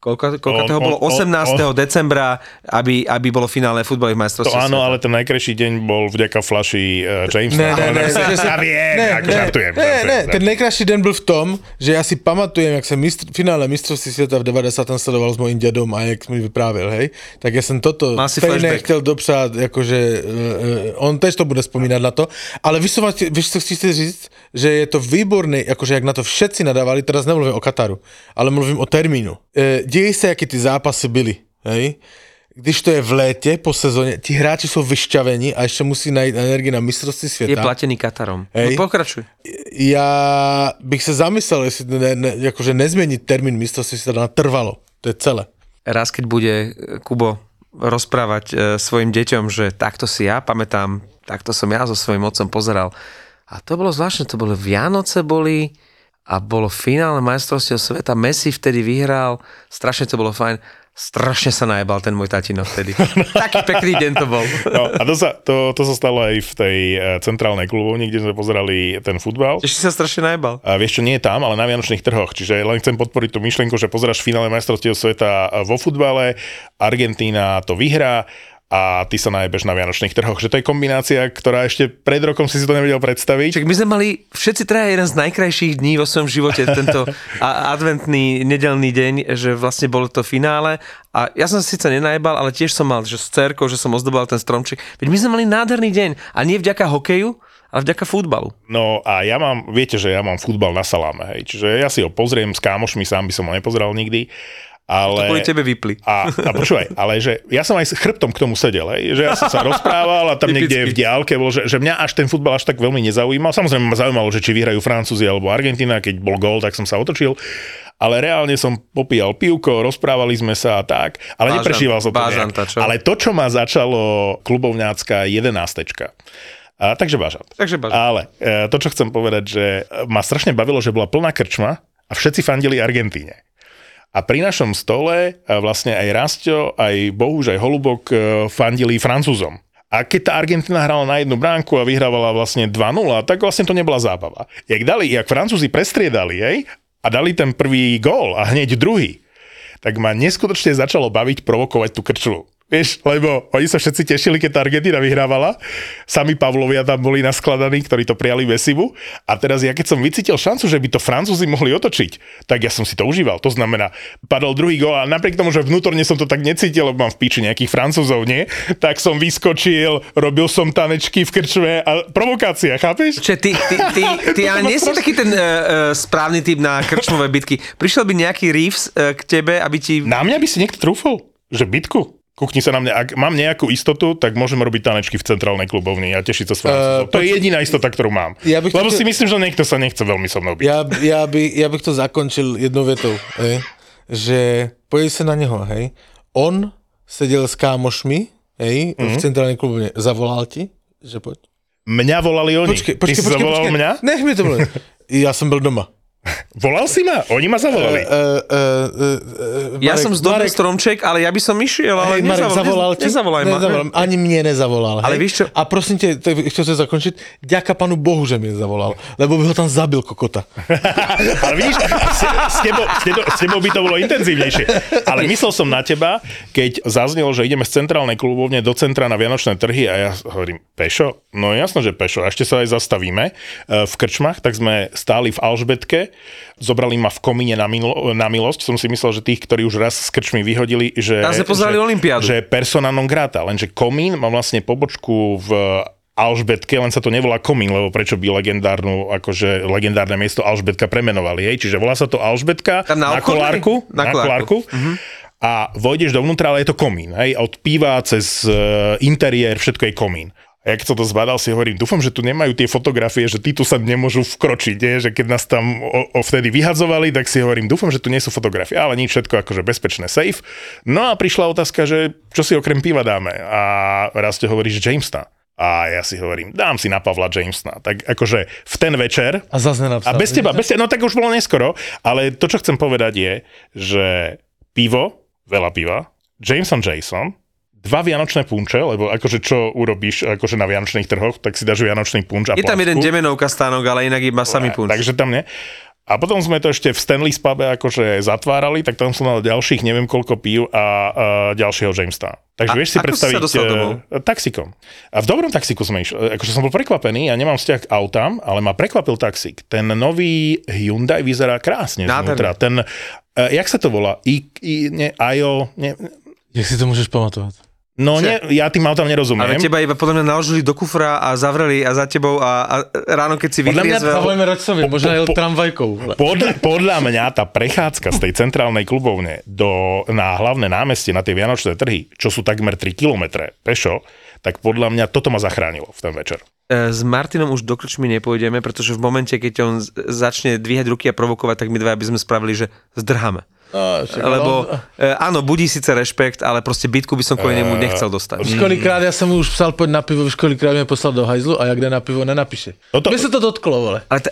Koľko, koľko on, toho bolo? On, osemnásteho On, decembra, aby, aby bolo finálne futbalových majstrovstiev. To áno, ale ten najkrajší deň bol vďaka flaši uh, Jamesa. Ne, ne, ne, ne, ten najkrajší deň bol v tom, že ja si pamatujem, jak som mistr, finále mistrovství sveta v devadesátém sledoval s mojím ďadom a jak mi vyprávil, hej, tak ja som toto stejné chtěl dopřát, jakože uh, on tež to bude spomínať na to, ale víš, co chcete říct, že je to výborný, akože jak na to všetci nadávali, teraz nemluvím o Kataru, ale mluvím o termínu. E, Dějí se, jaké ty zápasy byly, hej? Když to je v létě, po sezóně, ti hráči jsou vyšťavení a ještě musí najít energii na mistrovství světa. Je platený Katarom. Hej. No pokračuj. Já bych se zamyslel, jestli ne, ne, jakože nezměnit termín mistrovství světa na trvalo. To je celé. Raz, keď bude Kubo rozprávať e, svojim deťom, že takto si ja pamätám, takto som ja so svojím otcom pozeral. A to bolo zvláštne, to bolo Vianoce boli... A bolo finále majstrovstiev sveta. Messi vtedy vyhral. Strašne to bolo fajn. Strašne sa najebal ten môj tatino vtedy. Taký pekný deň to bol. No, a to sa, to, to sa stalo aj v tej centrálnej klubovni, kde sme pozerali ten futbal. Čiže si sa strašne najebal. A vieš čo, nie je tam, ale na vianočných trhoch. Čiže len chcem podporiť tú myšlienku, že pozeráš finále majstrovstiev sveta vo futbale. Argentína to vyhrá. A ty sa najebeš na vianočných trhoch, že to je kombinácia, ktorá ešte pred rokom si si to nevedel predstaviť. Čak my sme mali všetci traja jeden z najkrajších dní vo svojom živote, tento adventný nedelný deň, že vlastne bolo to finále a ja som síce nenajebal, ale tiež som mal, že s cerkou, že som ozdobal ten stromček. Veď my sme mali nádherný deň a nie vďaka hokeju, ale vďaka futbalu. No a ja mám, viete, že ja mám futbal na saláme, hej, čiže ja si ho pozriem s kámošmi, sám by som ho nepozeral nikdy. Ale, to kvôli tebe vypli. A, a počúvaj, ale že ja som aj s chrbtom k tomu sedel, hej, že ja som sa rozprával a tam niekde v diálke bol, že, že mňa až ten futbal až tak veľmi nezaujímal. Samozrejme ma zaujímalo, že či vyhrajú Francúzi alebo Argentína, keď bol gól, tak som sa otočil. Ale reálne som popíjal pivko, rozprávali sme sa a tak, ale neprešíval som to nejak. Ale to, čo ma začalo klubovňácka jedenástečka. A, takže bažant. Takže bažant. Ale to, čo chcem povedať, že ma strašne bavilo, že bola plná krčma a všetci fandili Argentíne. A pri našom stole vlastne aj Rastio, aj Bohuž, aj Holubok fandili Francúzom. A keď tá Argentina hrala na jednu bránku a vyhrávala vlastne dva nula, tak vlastne to nebola zábava. Jak dali, jak Francúzi prestriedali, hej, a dali ten prvý gól a hneď druhý, tak ma neskutočne začalo baviť provokovať tú krčlu. Vieš, lebo oni sa všetci tešili, keď tá Argentina vyhrávala. Sami Pavlovia tam boli naskladaní, ktorí to prijali Messimu. A teraz ja keď som vycítil šancu, že by to Francúzi mohli otočiť, tak ja som si to užíval. To znamená, padol druhý gól a napriek tomu, že vnútorne som to tak necítil, lebo mám v píči nejakých Francúzov, nie? Tak som vyskočil, robil som tanečky v krčme a provokácia, chápeš? Čiže ty, ty, ty, ty ale nie si taký ten uh, správny typ na krčmové bitky. Prišiel by nejaký Reeves uh, k tebe, aby ti... Na mňa by si niekto trúfol, že bitku? Kuchni sa na mňa, ak mám nejakú istotu, tak môžem robiť tanečky v centrálnej klubovni a tešiť sa s Francúzom. Uh, to je jediná istota, ktorú mám. Ja Lebo to... si myslím, že niekto sa nechce veľmi so mnou byť. Ja, ja, by, ja bych to zakončil jednou vetou, hej? Že pojď sa na neho, hej. On sedel s kámošmi, hej, mm-hmm. v centrálnej klubovni. Zavolal ti, že poď. Mňa volali oni. Počkej, počkej, Ty počkej, si zavolal počkej. mňa? Nech mi to bolo. Ja som bol doma. Volal si ma? Oni ma zavolali. Uh, uh, uh, uh, Marek, ja som z domu stromček, ale ja by som išiel, ale hey, Marek, nezavol, ne, nezavolaj ma. Nezavolal, ani mne nezavolal. Ale víš čo? A prosím te, chcem sa zakončiť, ďaká panu Bohu, že mi zavolal, lebo by ho tam zabil kokota. Ale vidíš, s tebou, s tebou by to bolo intenzívnejšie. Ale myslel som na teba, keď zaznelo, že ideme z centrálnej klubovne do centra na vianočné trhy a ja hovorím, pešo? No jasno, že pešo. A ešte sa aj zastavíme v krčmach, tak sme stáli v Alžbetke. Zobrali ma v komíne na, milo, na milosť. Som si myslel, že tých, ktorí už raz s krčmi vyhodili, že, že, že persona non grata. Lenže komín má vlastne pobočku v Alžbetke, len sa to nevolá komín, lebo prečo by legendárnu, akože legendárne miesto Alžbetka premenovali. Hej? Čiže volá sa to Alžbetka na, na kolárku. Na, na kolárku. Uh-huh. A vojdeš dovnútra, ale je to komín. Hej? Od piva cez uh, interiér, všetko je komín. A ja keď som to zbadal, si hovorím, dúfam, že tu nemajú tie fotografie, že tí tu sa nemôžu vkročiť, je? Že keď nás tam o, o vtedy vyhadzovali, tak si hovorím, dúfam, že tu nie sú fotografie, ale nič, všetko akože bezpečné, safe. No a prišla otázka, že čo si okrem piva dáme? A raz te hovoríš Jamesa. A ja si hovorím, dám si na Pavla Jamesa. Tak akože v ten večer... A zase nenapsal. A bez teba, bez teba, no tak už bolo neskoro, ale to, čo chcem povedať je, že pivo, veľa piva, Jameson Jason, dva vianočné punče, lebo akože čo urobíš akože na vianočných trhoch, tak si dáš vianočný punč a je tam plavku. Jeden demenovka stánok, ale inak iba samý punč. Takže tam nie. A potom sme to ešte v Stanley's pube akože zatvárali, tak tam som mal ďalších neviem koľko pív a uh, ďalšieho Jamesa. Takže a, vieš si predstaviť uh, taxikom. A v dobrom taxiku sme išli. Akože som bol prekvapený, ja nemám vzťah k autám, ale ma prekvapil taxík. Ten nový Hyundai vyzerá krásne zvnútra. Ten, uh, jak sa to volá? I, I, ne, I O, ne, jak si to môžeš pamatovať? No nie, ja tým autám nerozumiem. Ale teba iba podľa mňa naložili do kufra a zavreli a za tebou a, a ráno, keď si vyhliezvel... Podľa mňa, Radcovi, možno aj tramvajkou. Podľa, podľa mňa tá prechádzka z tej centrálnej klubovne do, na hlavné námestie, na tie Vianočné trhy, čo sú takmer tri kilometre pešo, tak podľa mňa toto ma zachránilo v ten večer. S Martinom už do krčmy nepôjdeme, pretože v momente, keď on začne dvíhať ruky a provokovať, tak my dva by sme spravili, že zdrháme. Uh, Lebo uh, áno, budí síce rešpekt, ale proste bitku by som kvôli nemu nechcel dostať. V školikrát ja som mu už psal, poď na pivo, v školikrát mi poslal do hajzlu a ja kde na pivo nenapíše. No to... Mne sa to dotklo, vole. Ale t-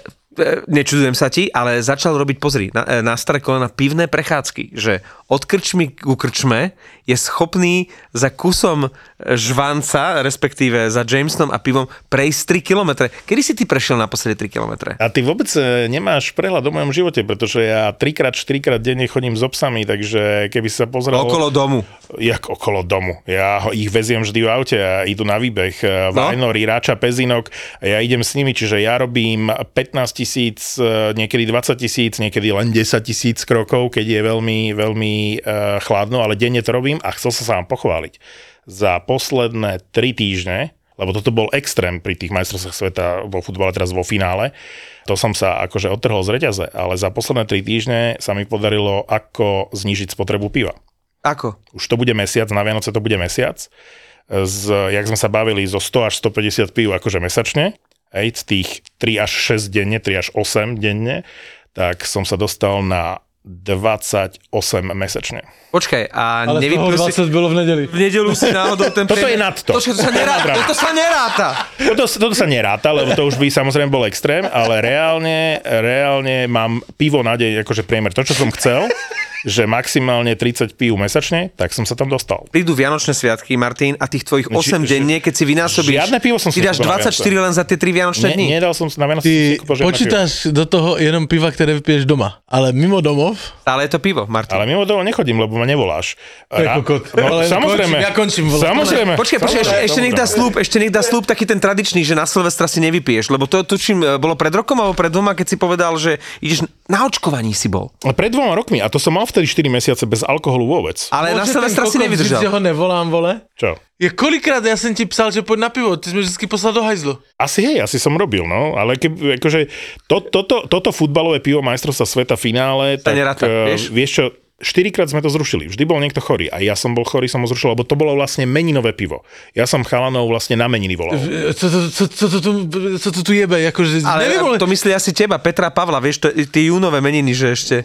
nečudujem sa ti, ale začal robiť, pozri, na, na staré kolena pivné prechádzky, že od krčmy ku krčme je schopný za kusom žvanca, respektíve za Jamesonom a pivom prejsť tri kilometre. Kedy si ty prešiel naposledy tri kilometre? A ty vôbec nemáš prehľad o mojom živote, pretože ja trikrát, štyrikrát denne chodím s obsami, takže keby sa pozrel... Okolo domu. Jak okolo domu. Ja ich veziem vždy v aute a idú na výbeh. No? Vajnor, Ráča, Pezinok. Ja idem s nimi, čiže ja robím pätnásť tisíc, niekedy dvadsať tisíc, niekedy len desať tisíc krokov, keď je veľmi, veľmi uh, chladno, ale denne to robím a chcel som sa vám pochváliť. Za posledné tri týždne, lebo toto bol extrém pri tých majstrovstvách sveta vo futbale, teraz vo finále, to som sa akože odtrhol z reťaze, ale za posledné tri týždne sa mi podarilo ako znížiť spotrebu piva. Ako? Už to bude mesiac, na Vianoce to bude mesiac. Z, jak sme sa bavili, zo sto až stopäťdesiat pív akože mesačne, hej, z tých tri až šesť denne, tri až osem denne, tak som sa dostal na dvadsaťosem mesačne. Počkaj, a ale nevypil si... dvadsať bolo v nedeli. V nedelu si náhodou ten... Toto je nad to. To, to, sa neráta, toto sa neráta. Toto, toto sa neráta, lebo to už by samozrejme bol extrém, ale reálne, reálne mám pivo na deň, akože priemer to, čo som chcel, že maximálne tridsať pív mesačne, tak som sa tam dostal. Prídu Vianočné sviatky, Martin, a tých tvojich osem denne, keď si vynásobíš... Žiadne pivo som si... Ty dáš dvadsaťštyri len za tie tri Vianočné dni. Nedal som na Vianoce... Ty počítaš do toho jenom piva, ktoré vypiješ doma. Ale mimo domov... Ale je to pivo, Martin. Ale mimo domov nechodím, lebo ma nevoláš. Ra... No, samozrejme. Ja končím. Samozrejme. Počkaj, počkaj, ešte, ešte nech dá slúb, ešte nech dá slúb taký ten tradičný, že na Silvestra si nevypiješ, lebo to tučím bolo pred rokom alebo pred dvoma, keď si povedal, že ideš na očkovaní si bol. Ale pred dvoma rokmi, a to som mal vtedy štyri mesiace bez alkoholu vôbec. Ale no, na Silvestra si nevydržal. Že ho nevolám, vole. Čo? Je kolikrát ja som ti psal, že poď na pivo, ty sme vždycky poslal do hajzlu. Asi hej, asi som robil, no, ale keby, akože to, toto, toto futbalové pivo majstrovstva sveta finále, tak nerata, vieš? vieš čo, štyrikrát sme to zrušili. Vždy bol niekto chorý. A ja som bol chorý, som ho zrušil, lebo to bolo vlastne meninové pivo. Ja som chalanov vlastne na meniny volal. Co to, co, co, to, co to tu jebe? Akože, ale neviem, to myslí asi teba, Petra Pavla, vieš, tie júnové meniny, že ešte.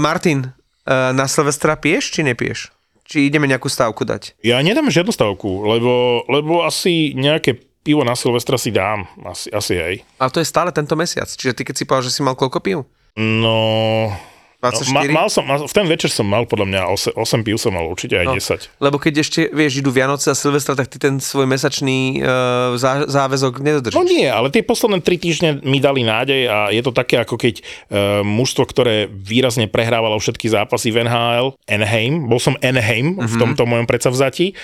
Martin, na Silvestra piješ či nepiješ? Či ideme nejakú stávku dať? Ja nedám žiadnu stávku, lebo, lebo asi nejaké pivo na Silvestra si dám. Asi, asi hej. A to je stále tento mesiac. Čiže ty keď si povedal, že si mal koľko piv? No... dvadsaťštyri? No, ma, mal som, mal, v ten večer som mal podľa mňa osem, osem pív som mal určite aj no, desať. Lebo keď ešte, vieš, idú Vianoce a Silvestra, tak ty ten svoj mesačný uh, zá, záväzok nedodržíš. No nie, ale tie posledné tri týždne mi dali nádej a je to také, ako keď uh, mužstvo, ktoré výrazne prehrávalo všetky zápasy v en há el, Anaheim, bol som Anaheim mm-hmm. v tomto mojom predsavzatí,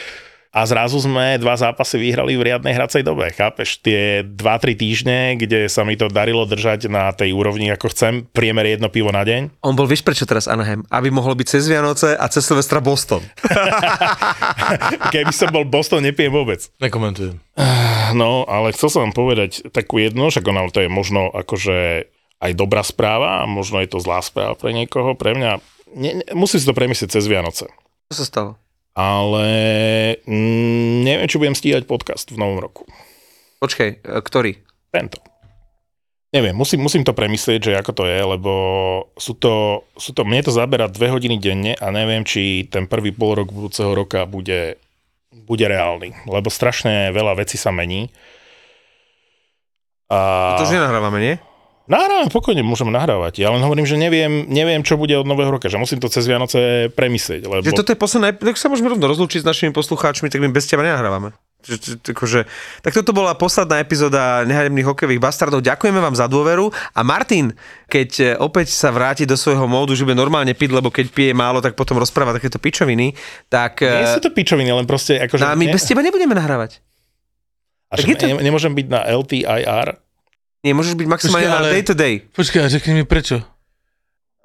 a zrazu sme dva zápasy vyhrali v riadnej hracej dobe. Chápeš? Tie dva tri týždne, kde sa mi to darilo držať na tej úrovni, ako chcem, priemer jedno pivo na deň. On bol, vieš prečo teraz Anaheim? Aby mohol byť cez Vianoce a cez Silvestra Boston. Keby som bol Boston, nepijem vôbec. Nekomentujem. No, ale chcel som vám povedať takú jednu, však ona to je možno akože aj dobrá správa, a možno je to zlá správa pre niekoho, pre mňa. Ne, ne, musím si to premyslieť cez Vianoce. Čo sa stalo? Ale mm, neviem, či budem stíhať podcast v novom roku. Počkej, ktorý? Tento. Neviem, musím, musím to premyslieť, že ako to je, lebo sú to, sú to, mne to zabera dve hodiny denne a neviem, či ten prvý pol rok budúceho roka bude, bude reálny, lebo strašne veľa vecí sa mení. A... To už nenahrávame, nie? Nahrávame, pokojne môžeme nahrávať. Ja len hovorím, že neviem, neviem, čo bude od nového roka, že musím to cez Vianoce premyslieť. Lebo... Že toto je posledné, tak sa môžeme rovno rozlúčiť s našimi poslucháčmi, tak my bez teba nenahrávame. Akože, tak toto bola posledná epizóda Nehanebných hokejových bastardov. Ďakujeme vám za dôveru a Martin, keď opäť sa vráti do svojho módu, že bude normálne piť, lebo keď pije málo, tak potom rozpráva takéto pičoviny, tak... Nie sú to pičoviny, len proste... Akože, a my ne... bez teba nebudeme nahrávať. Až to... ne, nemôžem byť na el tí í ár? Nie, môžeš byť maximálne počkej, ale... na day to day. Počkaj, řekni mi prečo.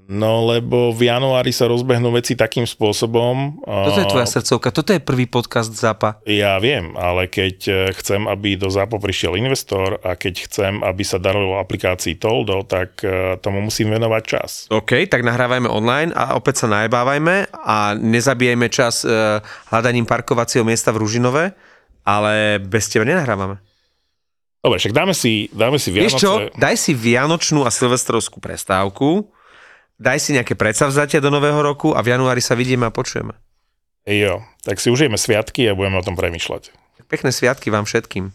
No, lebo v januári sa rozbehnú veci takým spôsobom. Toto je tvoja srdcovka, toto je prvý podcast Zapa. Ja viem, ale keď chcem, aby do Zapa prišiel investor a keď chcem, aby sa darilo aplikácii Toldo, tak tomu musím venovať čas. OK, tak nahrávajme online a opäť sa najebávajme a nezabijajme čas hľadaním parkovacieho miesta v Ružinove, ale bez teba nenahrávame. Dobre, však dáme si, dáme si Vianoce. Vieš čo, daj si vianočnú a silvestrovskú prestávku. Daj si nejaké predsavzatia do nového roku a v januári sa vidíme a počujeme. Jo, tak si užijeme sviatky a budeme o tom premýšľať. Pekné sviatky vám všetkým.